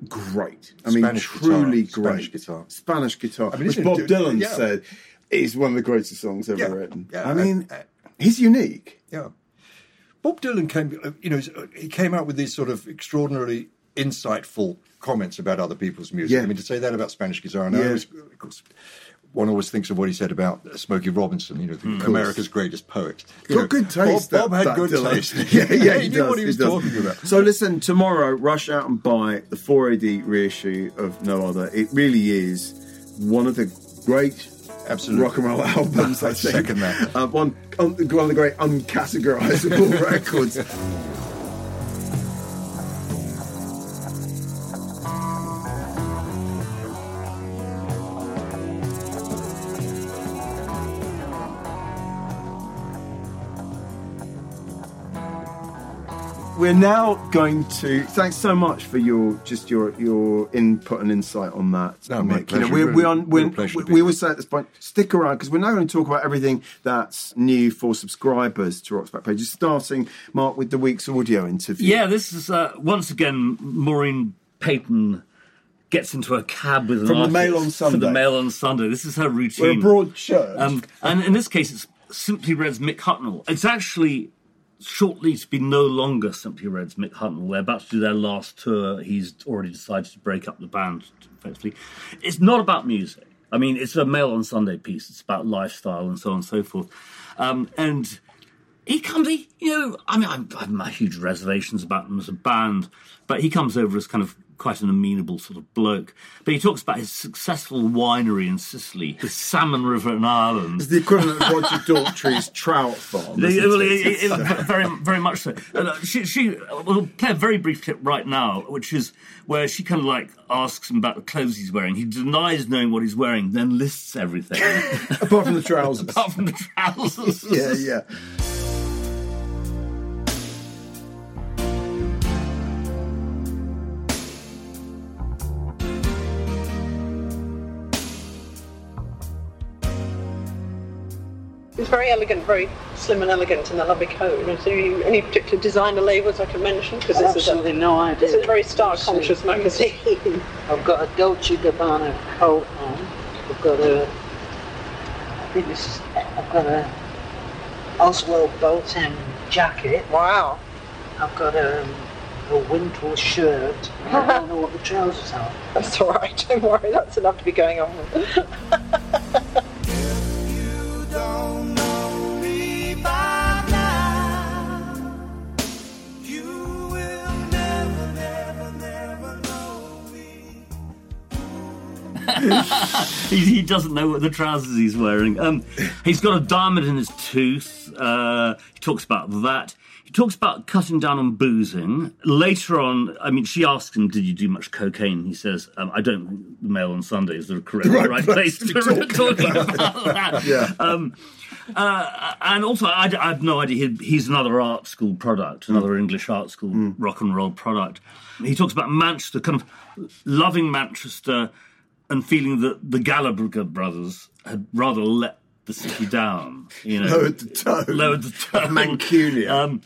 great. I mean, Spanish truly guitar. Great. Spanish guitar. Spanish guitar. I mean, which Bob do, Dylan yeah. said is one of the greatest songs ever yeah, written. Yeah, I mean, uh, uh, he's unique. Yeah. Bob Dylan came, you know, he came out with these sort of extraordinarily insightful comments about other people's music. Yeah. I mean, to say that about Spanish guitar, and yeah. I always, of course, one always thinks of what he said about Smokey Robinson, you know, mm. America's greatest poet. Got know, good taste. Bob, Bob that, had good Dylan. Taste. yeah, yeah, he, he knew does, what he was he talking about. So listen, tomorrow, rush out and buy the four A D reissue of No Other. It really is one of the great Absolutely. rock and roll albums, I think. Second that. Uh, one, um, one of the great uncategorizable records. We're now going to. Thanks so much for your just your your input and insight on that, no, Mick. You know, we're, we're on, we're, we we always say at this point, stick around because we're now going to talk about everything that's new for subscribers to Rocks Back Pages. Starting, Mark, with the week's audio interview. Yeah, this is uh, once again Maureen Payton gets into a cab with an from the Mail on Sunday. From the Mail on Sunday. This is her routine. We're a broad church, um, and in this case, it's Simply Red's Mick Hucknall. It's actually shortly to be no longer Simply Red's Mick Hucknall. They're about to do their last tour. He's already decided to break up the band, effectively. It's not about music. I mean, it's a Mail on Sunday piece. It's about lifestyle and so on and so forth. Um, and he comes, he, you know, I mean, I'm, I have my huge reservations about them as a band, but he comes over as kind of quite an amenable sort of bloke. But he talks about his successful winery in Sicily, the Salmon River in Ireland. It's the equivalent of Roger Daltrey's trout farm. It, well, it, it, it, very, very much so. And she, she will play a very brief clip right now, which is where she kind of like asks him about the clothes he's wearing. He denies knowing what he's wearing, then lists everything. Apart from the trousers. Apart from the trousers. yeah, yeah. It was very elegant, very slim and elegant, and I love the coat. Is there any, any particular designer labels I can mention? Because this absolutely is a, no idea. This is a very star-conscious magazine. I've got a Dolce Gabbana coat on. I've got a, I think this is, I've got a Oswald Bolton jacket. Wow. I've got a, a Wintle shirt. I don't know what the trousers are. That's all right. Don't worry. That's enough to be going on with. he, he doesn't know what the trousers he's wearing. Um, he's got a diamond in his tooth. Uh, he talks about that. He talks about cutting down on boozing. Later on, I mean, she asks him, did you do much cocaine? He says, um, I don't mail on Sundays. They're correct, right, right place to be talking, talking about that. Yeah. Um, uh, and also, I, I have no idea, he, he's another art school product, another mm. English art school mm. rock and roll product. He talks about Manchester, kind of loving Manchester and feeling that the Gallagher brothers had rather let the city down. You know, lowered the tone. Lowered the tone. Mancunia. Um,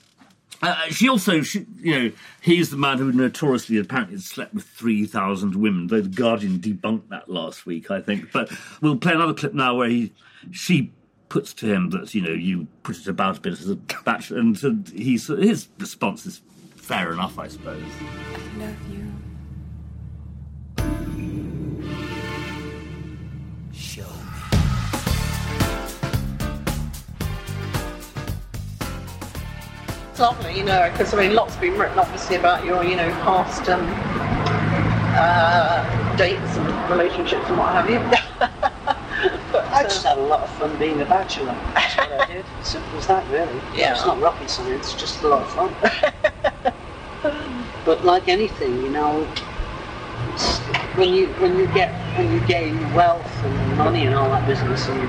Uh, she also, she, you know, he's the man who notoriously apparently slept with three thousand women, though The Guardian debunked that last week, I think. But we'll play another clip now where he, she puts to him that, you know, you put it about a bit as a bachelor, and so he, so his response is fair enough, I suppose. I love you. It's lovely, you know, because I mean, lots been written, obviously, about your, you know, past um, uh, dates and relationships and what have you. But I just had a lot of fun being a bachelor. That's what I did. Simple as that, really. Yeah. It's not rocket science, just a lot of fun. But like anything, you know, when you when you get when you gain wealth and money and all that business, and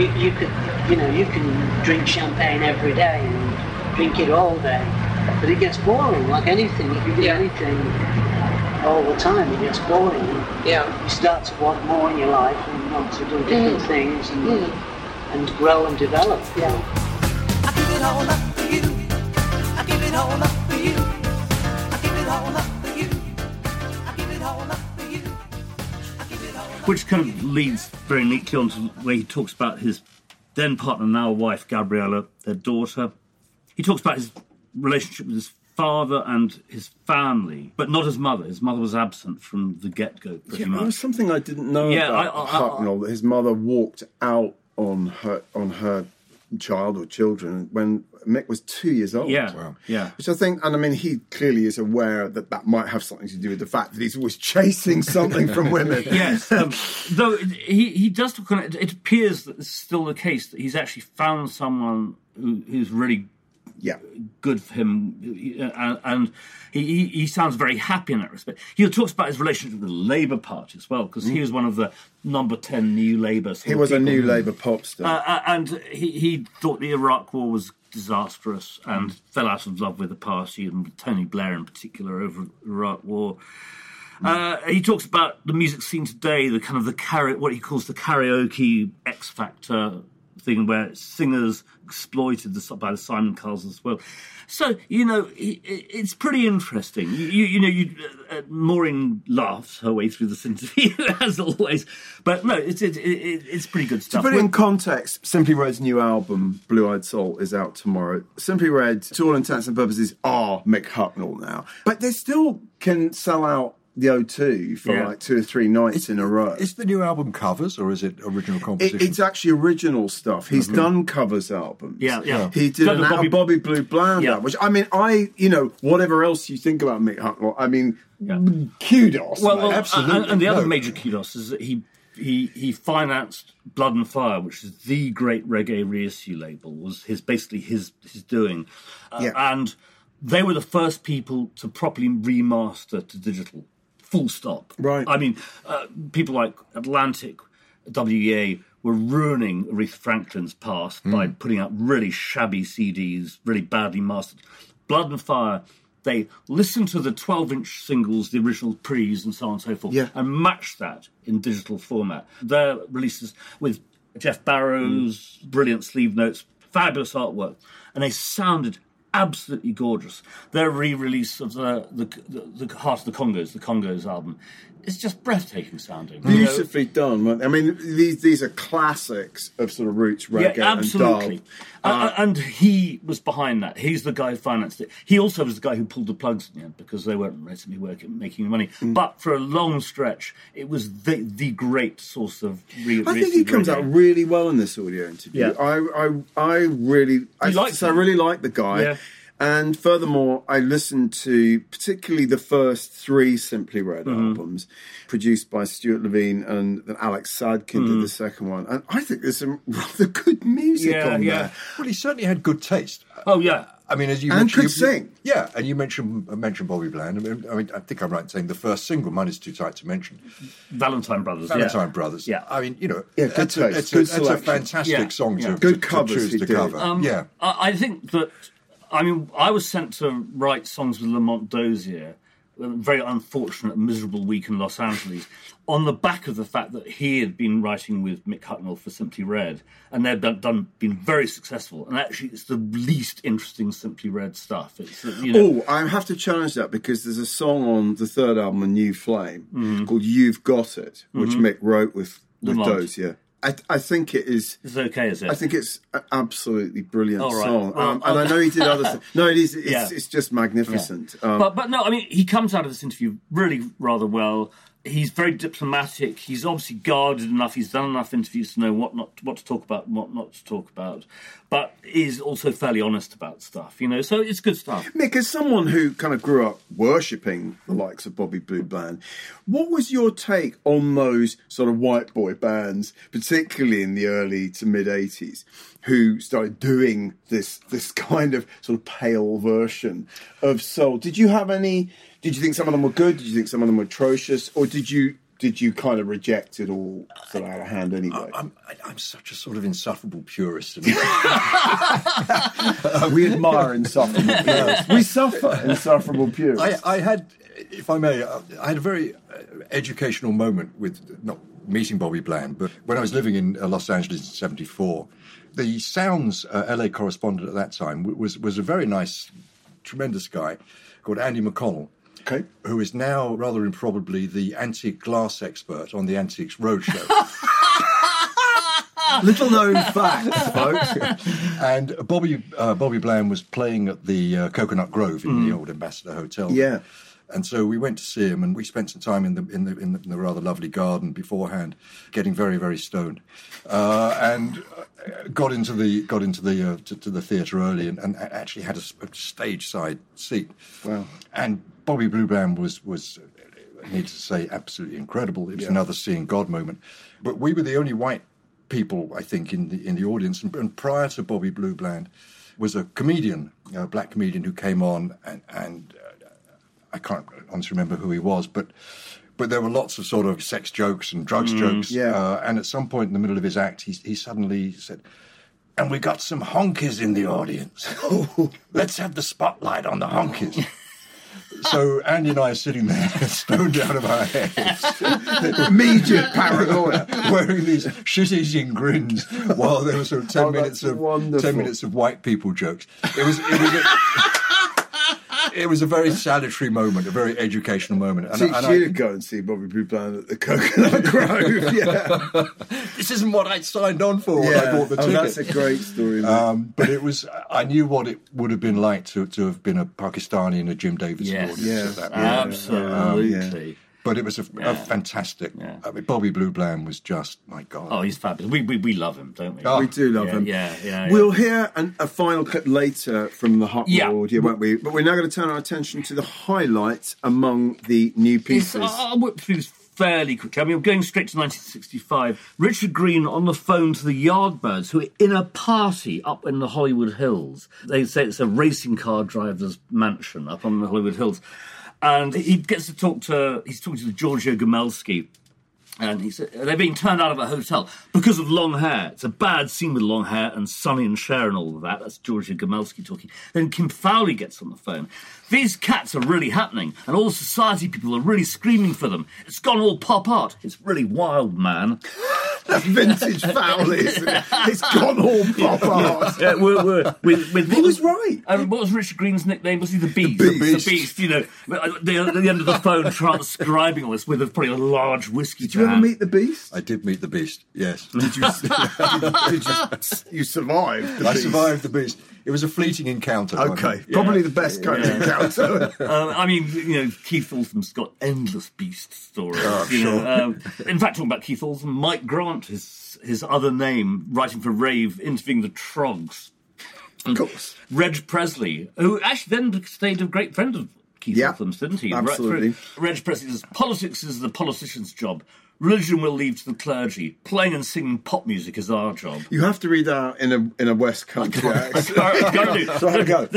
you you could you know you can drink champagne every day. And, drink it all day, but it gets boring. Like anything, if you do yeah. anything all the time, it gets boring. Yeah, you start to want more in your life, and you want to do different mm. things and mm. and grow and develop. Yeah. I give it all up for you. I give it all up for you. I give it all up for you. I give it all up for you. I give it all up. Which kind of leads very neatly on to where he talks about his then partner, now wife Gabriella, their daughter. He talks about his relationship with his father and his family, but not his mother. His mother was absent from the get-go, pretty yeah, much. Yeah, that was something I didn't know yeah, about I, I, Hucknall, that his mother walked out on her on her child or children when Mick was two years old. Yeah, wow. yeah. Which I think, and I mean, he clearly is aware that that might have something to do with the fact that he's always chasing something from women. Yes, um, though he, he does talk on it. It appears that it's still the case that he's actually found someone who, who's really... Yeah, good for him, and he he sounds very happy in that respect. He talks about his relationship with the Labour Party as well, because mm. he was one of the number ten New Labour. He was a New Labour pop star, uh, and he he thought the Iraq War was disastrous and mm. fell out of love with the party and Tony Blair in particular over the Iraq War. Uh, he talks about the music scene today, the kind of the karaoke, what he calls the karaoke X Factor thing, where singers exploited the, by the Simon Cowells as well. So, you know, it, it's pretty interesting. You, you, you know, you, uh, Maureen laughs her way through this interview, as always. But, no, it's it, it, it's pretty good stuff. To put it in context, Simply Red's new album, Blue-Eyed Soul, is out tomorrow. Simply Red, to all intents and purposes, are Mick Hucknall now. But they still can sell out the O two for yeah. like two or three nights it's, in a row. Is the new album covers or is it original composition? It, it's actually original stuff. He's mm-hmm. done covers albums. Yeah, yeah. He did an Bobby, Bobby Blue Bland yeah. album, which I mean, I, you know, whatever else you think about Mick Hucknall, I mean, yeah. kudos. Well, well absolutely. And, and the no. other major kudos is that he, he, he financed Blood and Fire, which is the great reggae reissue label, was his basically his, his doing. Uh, yeah. And they were the first people to properly remaster to digital. Full stop. Right. I mean, uh, people like Atlantic, W E A, were ruining Aretha Franklin's past mm. by putting out really shabby C Ds, really badly mastered. Blood and Fire, they listened to the twelve-inch singles, the original pre's and so on and so forth, yeah. and matched that in digital format. Their releases with Jeff Barrows, mm. brilliant sleeve notes, fabulous artwork, and they sounded absolutely gorgeous. Their re-release of the, the the Heart of the Congos, the Congos album, it's just breathtaking sounding. Beautifully you know? done. I mean, these these are classics of sort of roots reggae yeah, absolutely. and dub. Uh, uh, and he was behind that. He's the guy who financed it. He also was the guy who pulled the plugs in the end because they weren't basically working, making money. Mm. But for a long stretch, it was the the great source of. Re- I think he comes reggae. out really well in this audio interview. Yeah. I I I really I, like so I really like the guy. Yeah. And furthermore, I listened to particularly the first three Simply Red mm-hmm. albums produced by Stuart Levine, and then Alex Sadkin mm-hmm. did the second one. And I think there's some rather good music yeah, on yeah. there. Well, he certainly had good taste. Oh, yeah. I mean, as you and could you, sing. Yeah, and you mentioned mentioned Bobby Bland. I mean, I mean, I think I'm right in saying the first single, mine is too tight to mention. Valentine Brothers. Valentine yeah. Brothers. Yeah. I mean, you know, yeah, good it's, taste, a, it's, good a, it's a fantastic yeah. song yeah. to, good to, covers to choose to cover. Um, yeah. I think that, I mean, I was sent to write songs with Lamont Dozier, a very unfortunate, miserable week in Los Angeles, on the back of the fact that he had been writing with Mick Hucknall for Simply Red, and they've done, done been very successful. And actually, it's the least interesting Simply Red stuff. It's, you know, oh, I have to challenge that, because there's a song on the third album, A New Flame, mm-hmm. called "You've Got It," which mm-hmm. Mick wrote with with Dozier. I, I think it is... It's okay, is it? I think it's an absolutely brilliant right. song. Um, um, and I know he did other things. No, it is. It's, yeah. it's just magnificent. Yeah. Um, but, but no, I mean, he comes out of this interview really rather well. He's very diplomatic. He's obviously guarded enough. He's done enough interviews to know what not what to talk about and what not to talk about. But is also fairly honest about stuff, you know. So it's good stuff. Mick, as someone who kind of grew up worshipping the likes of Bobby Blue Bland, what was your take on those sort of white boy bands, particularly in the early to mid-eighties, who started doing this this kind of sort of pale version of soul? Did you have any... Did you think some of them were good? Did you think some of them were atrocious? Or did you did you kind of reject it all sort of out of hand anyway? I, I'm, I'm such a sort of insufferable purist. We admire insufferable purists. We suffer insufferable purists. I, I had, if I may, I had a very educational moment with not meeting Bobby Bland, but when I was living in Los Angeles in seventy-four, the Sounds uh, L A correspondent at that time was was a very nice, tremendous guy called Andy McConnell. Okay. Who is now rather improbably the antique glass expert on the Antiques Roadshow. Little known fact, folks. And Bobby uh, Bobby Bland was playing at the uh, Coconut Grove in mm. the old Ambassador Hotel. Yeah. And so we went to see him, and we spent some time in the in the in the, in the rather lovely garden beforehand, getting very very stoned, uh, and got into the got into the uh, to, to the theatre early, and, and actually had a, a stage side seat. Wow! And Bobby Blue Bland was was, needless to say, absolutely incredible. It was yeah. another seeing God moment. But we were the only white people, I think, in the in the audience. And, and prior to Bobby Blue Bland, was a comedian, a black comedian who came on and and. I can't honestly remember who he was, but but there were lots of sort of sex jokes and drugs mm, jokes. Yeah. Uh, and at some point in the middle of his act, he, he suddenly said, "And we got some honkies in the audience. Oh, let's have the spotlight on the honkies." So Andy and I are sitting there, stoned out of our heads, immediate paranoia, wearing these shit-eating grins, while there were sort of ten oh, minutes of wonderful. ten minutes of white people jokes. It was. It was a, It was a very salutary moment, a very educational moment. And, Teach and you I, to go and see Bobby Blue Bland at the Coconut Grove. Yeah. This isn't what I signed on for yeah. when I bought the oh, ticket. That's a great story. Um, but it was, I knew what it would have been like to, to have been a Pakistani in a Jim Davis yes, audience. Yes, at that absolutely. Um, yeah. But it was a, yeah. a fantastic... Yeah. I mean, Bobby Blue Bland was just, my God. Oh, he's fabulous. We we, we love him, don't we? Oh, we do love yeah, him. Yeah, yeah, yeah. We'll hear an, a final clip later from the Hucknall yeah. audio, won't we? But we're now going to turn our attention to the highlights among the new pieces. I'll whip through this fairly quickly. I mean, we're going straight to nineteen sixty-five. Richard Green on the phone to the Yardbirds, who are in a party up in the Hollywood Hills. They say it's a racing car driver's mansion up on the Hollywood Hills. And he gets to talk to, he's talking to Giorgio Gomelsky, and he said, they're being turned out of a hotel because of long hair. It's a bad scene with long hair and Sonny and Cher and all of that. That's Giorgio Gomelsky talking. Then Kim Fowley gets on the phone. These cats are really happening, and all society people are really screaming for them. It's gone all pop art. It's really wild, man. That's vintage Fowley, isn't it? It's gone all pop art. Yeah, we're, we're, with, with, he was, was right. Um, what was Richard Green's nickname? Was he the Beast? The Beast, the Beast you know. They're at the end of the phone transcribing all this with a, probably a large whiskey did can. Did you ever meet the Beast? I did meet the Beast, yes. Did you, did, did you, you survived the I Beast? I survived the Beast. It was a fleeting encounter. Okay, yeah. Probably the best kind yeah. of encounter. um, I mean, you know, Keith Olsen's got endless Beast stories. Oh, you sure. know, um, in fact, talking about Keith Olsen, Mike Grant, his his other name, writing for Rave, interviewing the Trogs. Of course. Reg Presley, who actually then stayed a great friend of Keith yeah, Eltham's, didn't he? Absolutely. Right through. Reg Presley says, politics is the politician's job. Religion we'll leave to the clergy. Playing and singing pop music is our job. You have to read that in a in a West Country accent. So I go.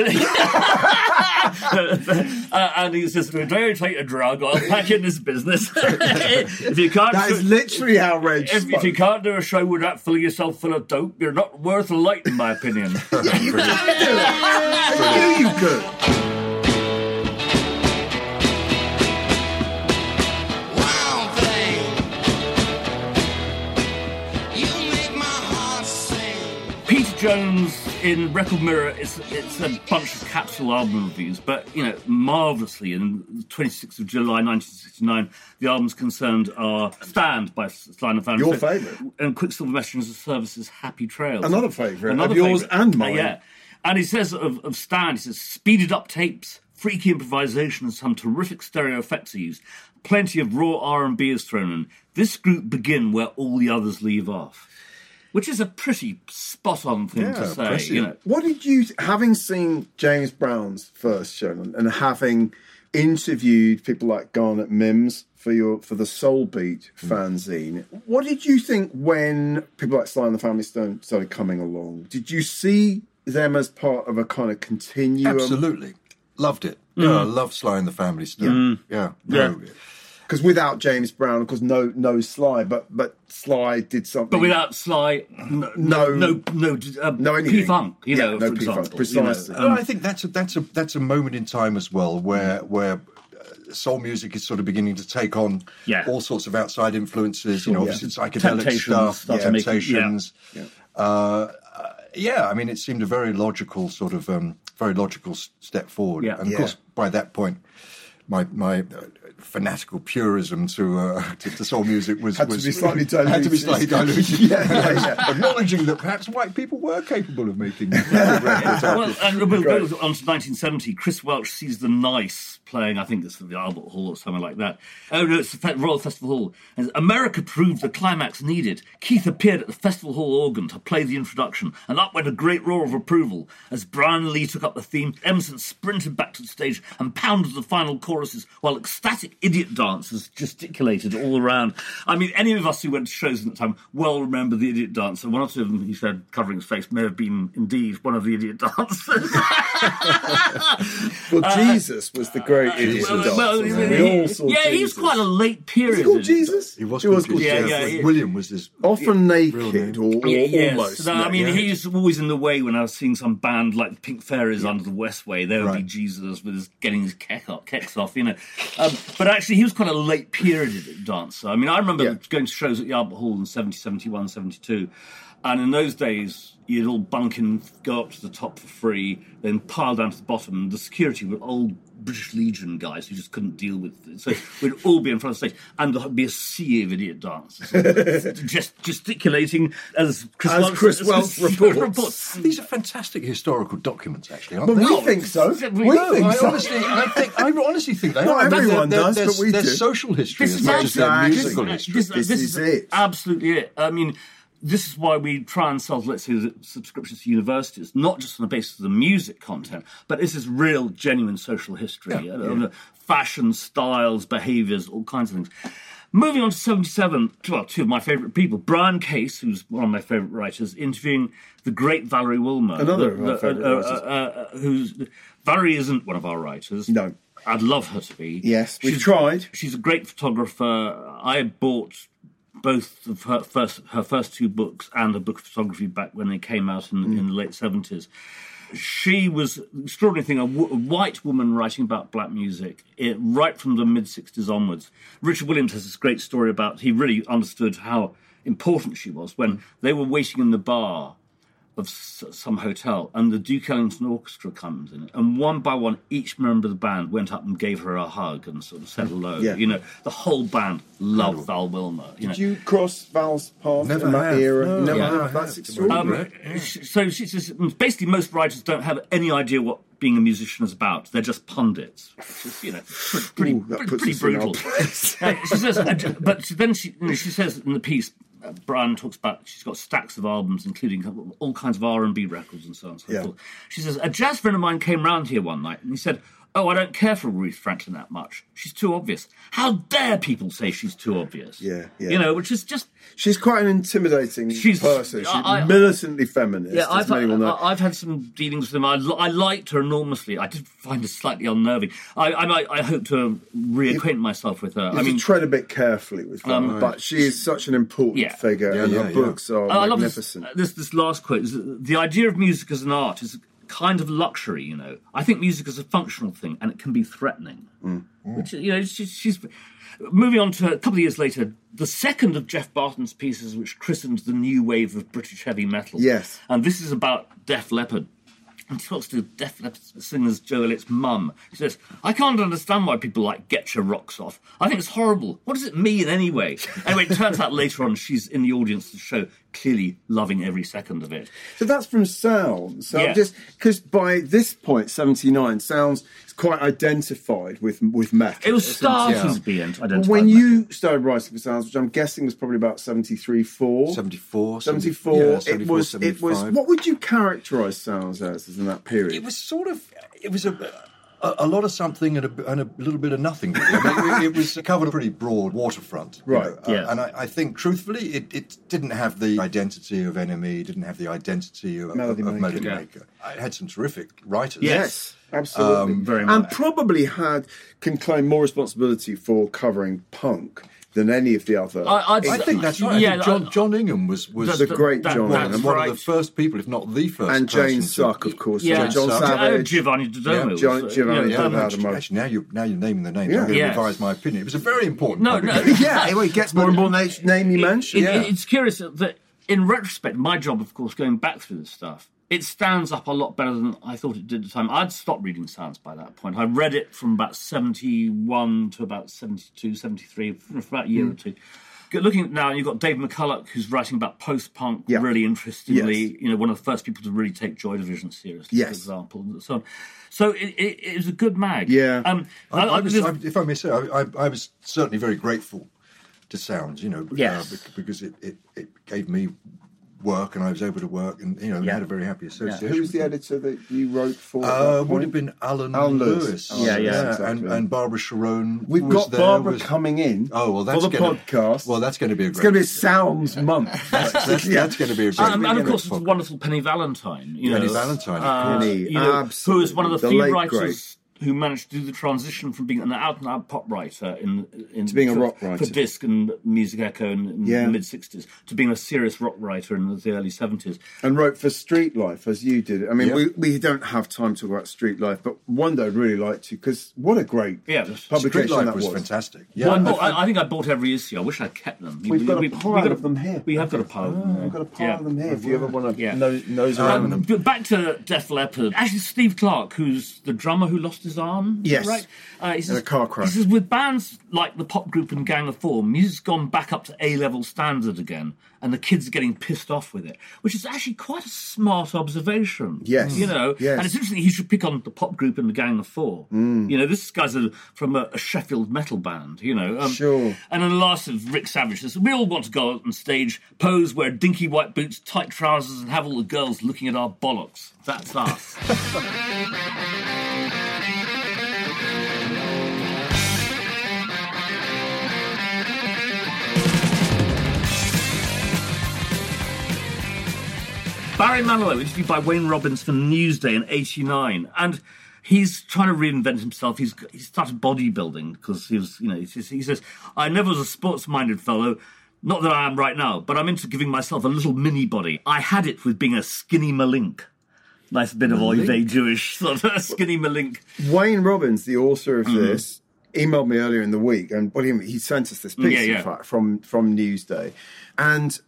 uh, and he says, "If you take a drug, I'll pack in this business." If you can't, that is literally how Reg. If, if you can't do a show without filling yourself full of dope, you're not worth a light, in my opinion. Yeah, you can do it. I knew you could. Jones in Record Mirror, it's, it's a bunch of capsule album reviews, but, you know, marvellously, in the twenty-sixth of July nineteen sixty-nine, the albums concerned are Stand by Sly and Family. Your favourite. And Quicksilver Messengers of Service's Happy Trails. Another favourite of yours and mine. Uh, yeah. And he says of, of Stand, he says, speeded up tapes, freaky improvisation and some terrific stereo effects are used. Plenty of raw R and B is thrown in. This group begin where all the others leave off. Which is a pretty spot-on thing yeah, to say. You know. What did you, having seen James Brown's first show and having interviewed people like Garnet Mims for your for the Soul Beat mm. fanzine, what did you think when people like Sly and the Family Stone started coming along? Did you see them as part of a kind of continuum? Absolutely. Loved it. Mm. Yeah, I love Sly and the Family Stone. Yeah. Mm. Yeah. No, yeah. Because without James Brown, of course, no, no Sly, but but Sly did something. But without Sly, no, no, no, no, um, no P-Funk, you yeah, know, no for P-Funk, precisely. You know, um, I think that's a that's a that's a moment in time as well where where soul music is sort of beginning to take on yeah. all sorts of outside influences. Sure, you know, yeah. obviously psychedelic Temptations, stuff, yeah, Temptations. Make, yeah. Uh, yeah, I mean, it seemed a very logical sort of um, very logical step forward, yeah. and of yeah. course, by that point, my my. Uh, fanatical purism to, uh, to to soul music was had to was, be slightly diluted. Had to be slightly diluted. yeah, yeah. Acknowledging that perhaps white people were capable of making. yeah. Well, and we'll go on to nineteen seventy. Chris Welch sees the Nice playing. I think it's the Albert Hall or somewhere like that. Oh no, it's the Royal Festival Hall. And America proved the climax needed. Keith appeared at the Festival Hall organ to play the introduction, and up went a great roar of approval as Brian Lee took up the theme. Emerson sprinted back to the stage and pounded the final choruses while ecstatic idiot dancers gesticulated all around. I mean, any of us who went to shows at the time well remember the idiot dancer. One or two of them, he said, covering his face, may have been indeed one of the idiot dancers. well, uh, Jesus was the great uh, idiot well, dancer. Well, yeah, he, we all saw yeah he was quite a late period. He was called Jesus? He was, he was called Jesus. Jesus. Yeah, yeah, yeah. William was this... Often yeah, naked, or, or yeah, yes. almost. No, I mean, yeah. he's always in the way when I was seeing some band like Pink Fairies yeah. under the Westway. There would right. be Jesus with his, getting his kek up, keks off, you know. Um, But actually, he was quite a late period dancer. I mean, I remember yeah. going to shows at the Albert Hall in seventy, seventy-one, seventy-two. And in those days, you'd all bunk in, go up to the top for free, then pile down to the bottom. The security were old British Legion guys who just couldn't deal with it. So we'd all be in front of the stage, and there'd be a sea of idiot dancers. just gesticulating as Chris, as Wells, Chris as Wells reports. reports. These are fantastic historical documents, actually, aren't well, they? Well, we think so. We no, think I so. Honestly, I, think, I honestly think they Not are. everyone they're, does, they're, but we do. There's social history this as much as their musical history. This, this, this is it. Absolutely it. I mean... This is why we try and sell, let's say, the subscriptions to universities, not just on the basis of the music content, but this is real, genuine social history, yeah, yeah. fashion, styles, behaviours, all kinds of things. Moving on to seventy-seven, well, two of my favourite people, Brian Case, who's one of my favourite writers, interviewing the great Valerie Wilmer. Another the, of my favourite uh, writers. Uh, uh, who's, Valerie isn't one of our writers. No. I'd love her to be. Yes, we've she's, tried. She's a great photographer. I bought... both of her first her first two books and a book of photography back when they came out in, mm. in the late seventies. She was an extraordinary thing, a, w- a white woman writing about black music it, right from the mid-sixties onwards. Richard Williams has this great story about he really understood how important she was when they were waiting in the bar of s- some hotel and the Duke Ellington Orchestra comes in. And one by one, each member of the band went up and gave her a hug and sort of said hello. Yeah. You know, the whole band loved oh. Val Wilmer. You Did know. you cross Val's path Never in that era? No. Never yeah. have. That's extraordinary. Um, so she says, basically most writers don't have any idea what being a musician is about. They're just pundits. Which is, you know, pretty, pretty, Ooh, pretty, pretty brutal. uh, she says, but then she, you know, she says in the piece, Brian talks about she's got stacks of albums, including all kinds of R and B records and so on and so yeah. forth. She says, a jazz friend of mine came round here one night and he said, oh, I don't care for Aretha Franklin that much. She's too obvious. How dare people say she's too obvious? Yeah, yeah. You know, which is just... She's quite an intimidating she's, person. She's I, militantly I, feminist, yeah, as I've, many will know. I've had some dealings with them. I, I liked her enormously. I did find her slightly unnerving. I I, I hope to reacquaint you, myself with her. You I mean, tread a bit carefully with her, um, but she is such an important yeah. figure, yeah, and yeah, her yeah. books are uh, magnificent. I love this, this, this last quote. Is, the idea of music as an art is... kind of luxury, you know. I think music is a functional thing, and it can be threatening. Mm. Mm. Which, you know, she's, she's moving on to a couple of years later, the second of Jeff Barton's pieces, which christened the new wave of British heavy metal. Yes, and this is about Def Leppard. And he talks to Def Leppard singers Joe Elliott's mum. She says, I can't understand why people like Get Your Rocks Off. I think it's horrible. What does it mean anyway? Anyway, it turns out later on she's in the audience of the show, clearly loving every second of it. So that's from Sounds. So yeah. just because by this point, seventy-nine, Sounds is quite identified with, with metal. It was starting to be identified. When you metal. started writing for Sounds, which I'm guessing was probably about seventy-three, four seventy-four. seventy-four. Yeah, seventy-four, it was, seventy-five. It was, what would you characterise Sounds as? In that period, it was sort of it was a a, a lot of something and a, and a little bit of nothing. Really. I mean, it, it was covered a pretty broad waterfront, right? You know, yeah. uh, and I, I think, truthfully, it, it didn't have the identity of N M E, didn't have the identity of Melody Maker. Of Melody yeah. Maker. It had some terrific writers. Yes. Absolutely. Um, Very much. And probably had can claim more responsibility for covering punk than any of the other. I, I think that's right. Yeah, I think John, John Ingham was, was the, the great that, John Ingham. Right. One of the first people, if not the first. And Jane Suck, of course. Yeah. John Suck. Savage. Uh, Giovanni Doddomo. Yeah. Uh, Giovanni yeah, Doddomo. Actually, now you're, now you're naming the names. Yeah. I'm going to yes. revise my opinion. It was a very important No, no. yeah, anyway, it gets more and more na- name you mention. It, yeah. it, it's curious that, in retrospect, my job, of course, going back through this stuff, it stands up a lot better than I thought it did at the time. I'd stopped reading Sounds by that point. I read it from about seventy-one to about seventy-two, seventy-three, for about a year mm. or two. Looking at now, you've got Dave McCulloch, who's writing about post-punk, yeah. really interestingly, yes. you know, one of the first people to really take Joy Division seriously, yes. for example, and so on. So it, it, it was a good mag. Yeah. Um, I, I, I was, I, if I may say, I, I, I was certainly very grateful to Sounds, you know, yes. uh, because it, it, it gave me... work, and I was able to work, and you know, yeah. we had a very happy association. Yeah. Who was the editor that you wrote for? Uh, would have been Alan, Alan Lewis. Lewis. Alan yeah, yeah, yeah. Exactly. And, and Barbara Sharon. We've was got there, Barbara was... coming in. Oh well, that's for the gonna... podcast. Well, that's going to be a. Great it's going to be a Sounds month. that's, that's, yeah. that's going to be a. Great um, and of course, it's wonderful Penny Valentine. You know, Penny Valentine, uh, Penny, you know, who is one of the, the few writers. Great. Who managed to do the transition from being an out-and-out pop writer in, in to being for, a rock writer for Disc and Music Echo in, in yeah. the mid sixties to being a serious rock writer in the early seventies, and wrote for Street Life as you did. I mean, yeah. we we don't have time to talk about Street Life, but one day I'd really like to because what a great yeah. publication Street Life that was, was fantastic. Yeah, well, I, bought, I, I think I bought every issue. I wish I kept them. We've we, got we, a pile we, of them here. We have got a pile. Of them. We've got a pile yeah. of them here. If you ever want to yeah. nose, nose around um, them. Back to Def Leppard. Actually, Steve Clark, who's the drummer who lost his arm, yes, right? Uh, he says, in a car crash. He says, with bands like the pop group and Gang of Four, music's gone back up to A-level standard again, and the kids are getting pissed off with it, which is actually quite a smart observation. Yes, you know, yes. and it's interesting. He should pick on the pop group and the Gang of Four. Mm. You know, this guy's a, from a, a Sheffield metal band. You know, um, sure. And then the last of Rick Savage says, we all want to go out on stage, pose, wear dinky white boots, tight trousers, and have all the girls looking at our bollocks. That's us. Barry Manilow, interviewed by Wayne Robbins for Newsday in eighty-nine, and he's trying to reinvent himself. He's he started bodybuilding because he was, you know, he says, he says, I never was a sports-minded fellow, not that I am right now, but I'm into giving myself a little mini body. I had it with being a skinny malink. Nice bit of Oive Jewish sort of skinny malink. Wayne Robbins, the author of mm-hmm. this, emailed me earlier in the week, and well, he, he sent us this piece, yeah, yeah. in fact, from from Newsday, and.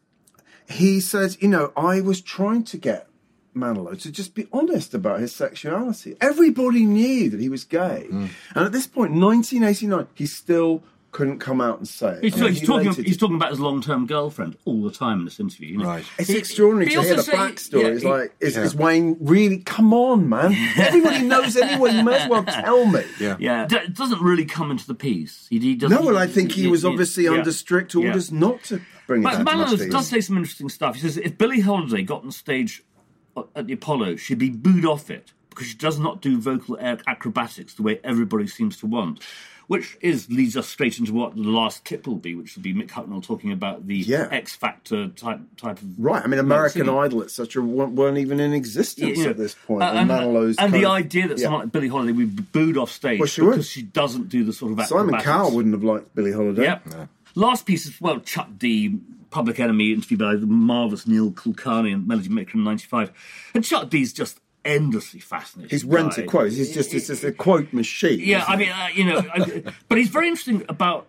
He says, you know, I was trying to get Manilow to just be honest about his sexuality. Everybody knew that he was gay. Mm. And at this point, nineteen eighty-nine, he's still couldn't come out and say it. He's, I mean, he's, he talking, he's talking about his long-term girlfriend all the time in this interview. You know? Right. It's he, extraordinary he to hear the backstory. Yeah, it's he, like, is, yeah. is Wayne really... Come on, man. Everybody knows anyone. You may as well tell me. Yeah. yeah. D- it doesn't really come into the piece. He, he doesn't, no, well, I think he, he was he, obviously he, under yeah. strict orders yeah. not to bring but it out. But Malinos does say some interesting stuff. He says, if Billie Holiday got on stage at the Apollo, she'd be booed off it because she does not do vocal acrobatics the way everybody seems to want. Which is leads us straight into what the last clip will be, which will be Mick Hucknall talking about the yeah. X Factor type type of... Right, I mean, American Idol, et cetera weren't even in existence yeah. at this point. Uh, and and, and the of, idea that yeah. someone like Billie Holiday would be booed off stage well, she because would. she doesn't do the sort of acrobatics. Simon Cowell wouldn't have liked Billie Holiday. Yep. No. Last piece is, well, Chuck D, Public Enemy, interviewed by the marvellous Neil Kulkarni and Melody Maker in ninety-five. And Chuck D's just... endlessly fascinating. He's rented quotes. He's just it's just a quote machine. Yeah, I mean, uh, you know, I, but he's very interesting about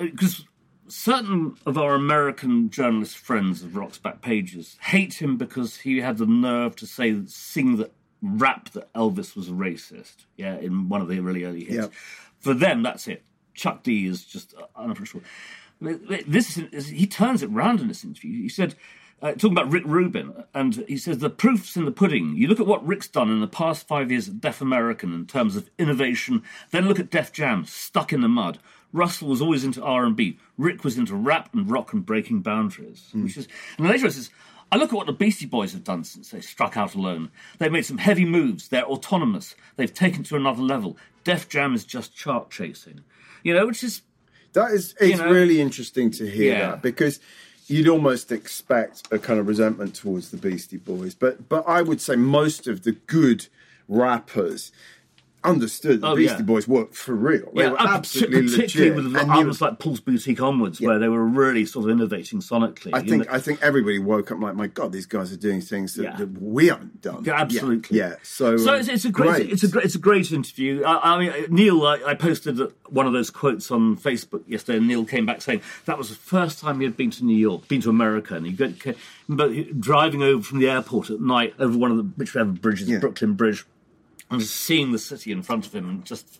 because certain of our American journalist friends of Rocks Back Pages hate him because he had the nerve to say, sing that rap that Elvis was a racist. Yeah, in one of the really early hits. Yeah. For them, that's it. Chuck D is just unappreciable. This is, he turns it round in this interview. He said. Uh, talking about Rick Rubin, and he says, the proof's in the pudding. You look at what Rick's done in the past five years at Deaf American in terms of innovation, then look at Def Jam, stuck in the mud. Russell was always into R and B. Rick was into rap and rock and breaking boundaries. Mm. Which is, and later it says, I look at what the Beastie Boys have done since they struck out alone. They've made some heavy moves. They're autonomous. They've taken to another level. Def Jam is just chart chasing. You know, which is... That is, it's you know, really interesting to hear yeah. that, because... You'd almost expect a kind of resentment towards the Beastie Boys. But but I would say most of the good rappers understood the oh, Beastie yeah. Boys worked for real. They yeah, were absolutely legit. Particularly with albums like Paul's Boutique onwards, yeah. where they were really sort of innovating sonically. I think know? I think everybody woke up like, my God, these guys are doing things that, yeah. that we haven't done. Yeah, absolutely. Yeah. yeah. So, so um, it's, it's a great, great. It's a great, it's a great interview. I, I mean, Neil, I, I posted one of those quotes on Facebook yesterday, and Neil came back saying that was the first time he had been to New York, been to America, and he got but driving over from the airport at night over one of the whichever bridges, yeah. Brooklyn Bridge. And just seeing the city in front of him and just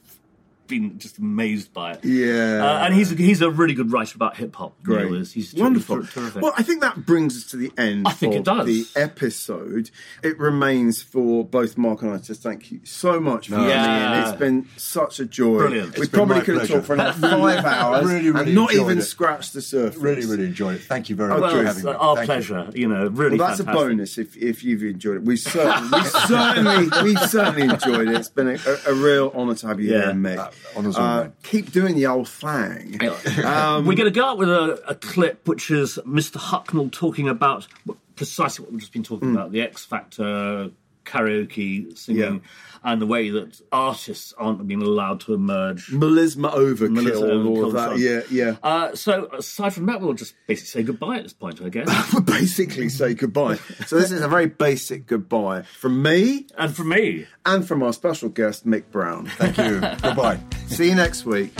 being just amazed by it. Yeah. Uh, and he's a, he's a really good writer about hip-hop. Great. He is. He's wonderful. Ter- terrific. Well, I think that brings us to the end I think of it does. the episode. It remains for both Mark and I to thank you so much for coming yeah. in. It's been such a joy. Brilliant. We it's probably could have talked for another five hours really, really and not even it. scratched the surface. Really, really enjoyed it. Thank you very well, much for having me. Our thank pleasure. You. you know, really well, that's fantastic. a bonus if if you've enjoyed it. We certainly, we certainly, we certainly enjoyed it. It's been a, a, a real honour to have you yeah. here, Mick. Uh, keep doing the old thing. Um, We're going to go out with a, a clip which is Mister Hucknall talking about precisely what we've just been talking mm. about, the X Factor, karaoke, singing, yeah. and the way that artists aren't being allowed to emerge. Melisma overkill, Melisma all of that. Yeah, yeah. Uh, so aside from that, we'll just basically say goodbye at this point, I guess. We'll basically say goodbye. So this is a very basic goodbye from me. And from me. And from our special guest, Mick Brown. Thank you. Goodbye. See you next week.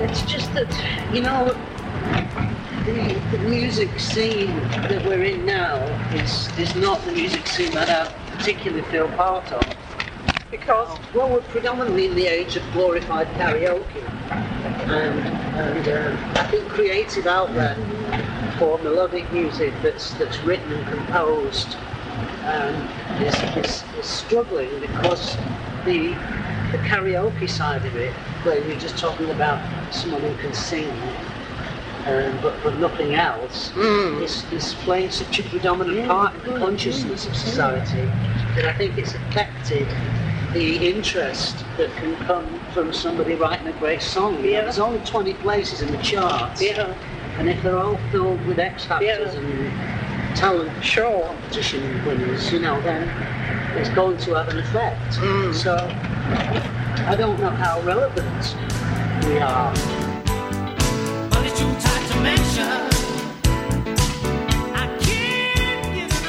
It's just that, you know, the, the music scene that we're in now is, is not the music scene that I particularly feel part of. Because, well, we're predominantly in the age of glorified karaoke. And, and uh, I think creative outlet for melodic music that's, that's written and composed um, is, is, is struggling because the... The karaoke side of it, where you're just talking about someone who can sing, um, but but nothing else, mm. is, is playing such a predominant yeah, part in the consciousness of society that I think it's affected the interest that can come from somebody writing a great song. Yeah. There's only twenty places in the charts, yeah. and if they're all filled with X Factors yeah. and talent sure. competition winners, you know, then it's going to have an effect. Mm. So. I don't know how relevant we are. But it's too tight to mention. I can't give an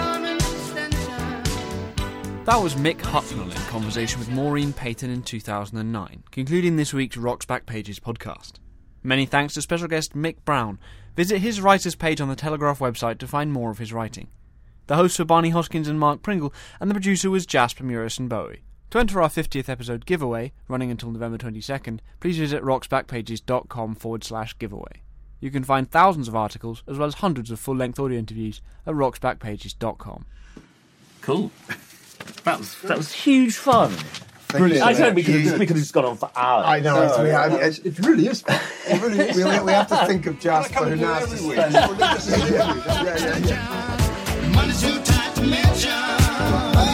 unemployment extension. That was Mick Hucknall in conversation with Maureen Payton in two thousand nine, concluding this week's Rocks Back Pages podcast. Many thanks to special guest Mick Brown. Visit his writers page on the Telegraph website to find more of his writing. The hosts were Barney Hoskins and Mark Pringle, and the producer was Jasper Murison Bowie. To enter our fiftieth episode giveaway, running until November twenty-second, please visit rocksbackpages.com forward slash giveaway. You can find thousands of articles, as well as hundreds of full-length audio interviews, at rocksbackpages dot com. Cool. That was that was huge fun. Brilliant. I think we could have just gone on for hours. I know. Oh, yeah. I mean, it, it really is. It really is. We, we have to think of Jasper who now has to yeah, yeah, yeah. Money's too tight to mention.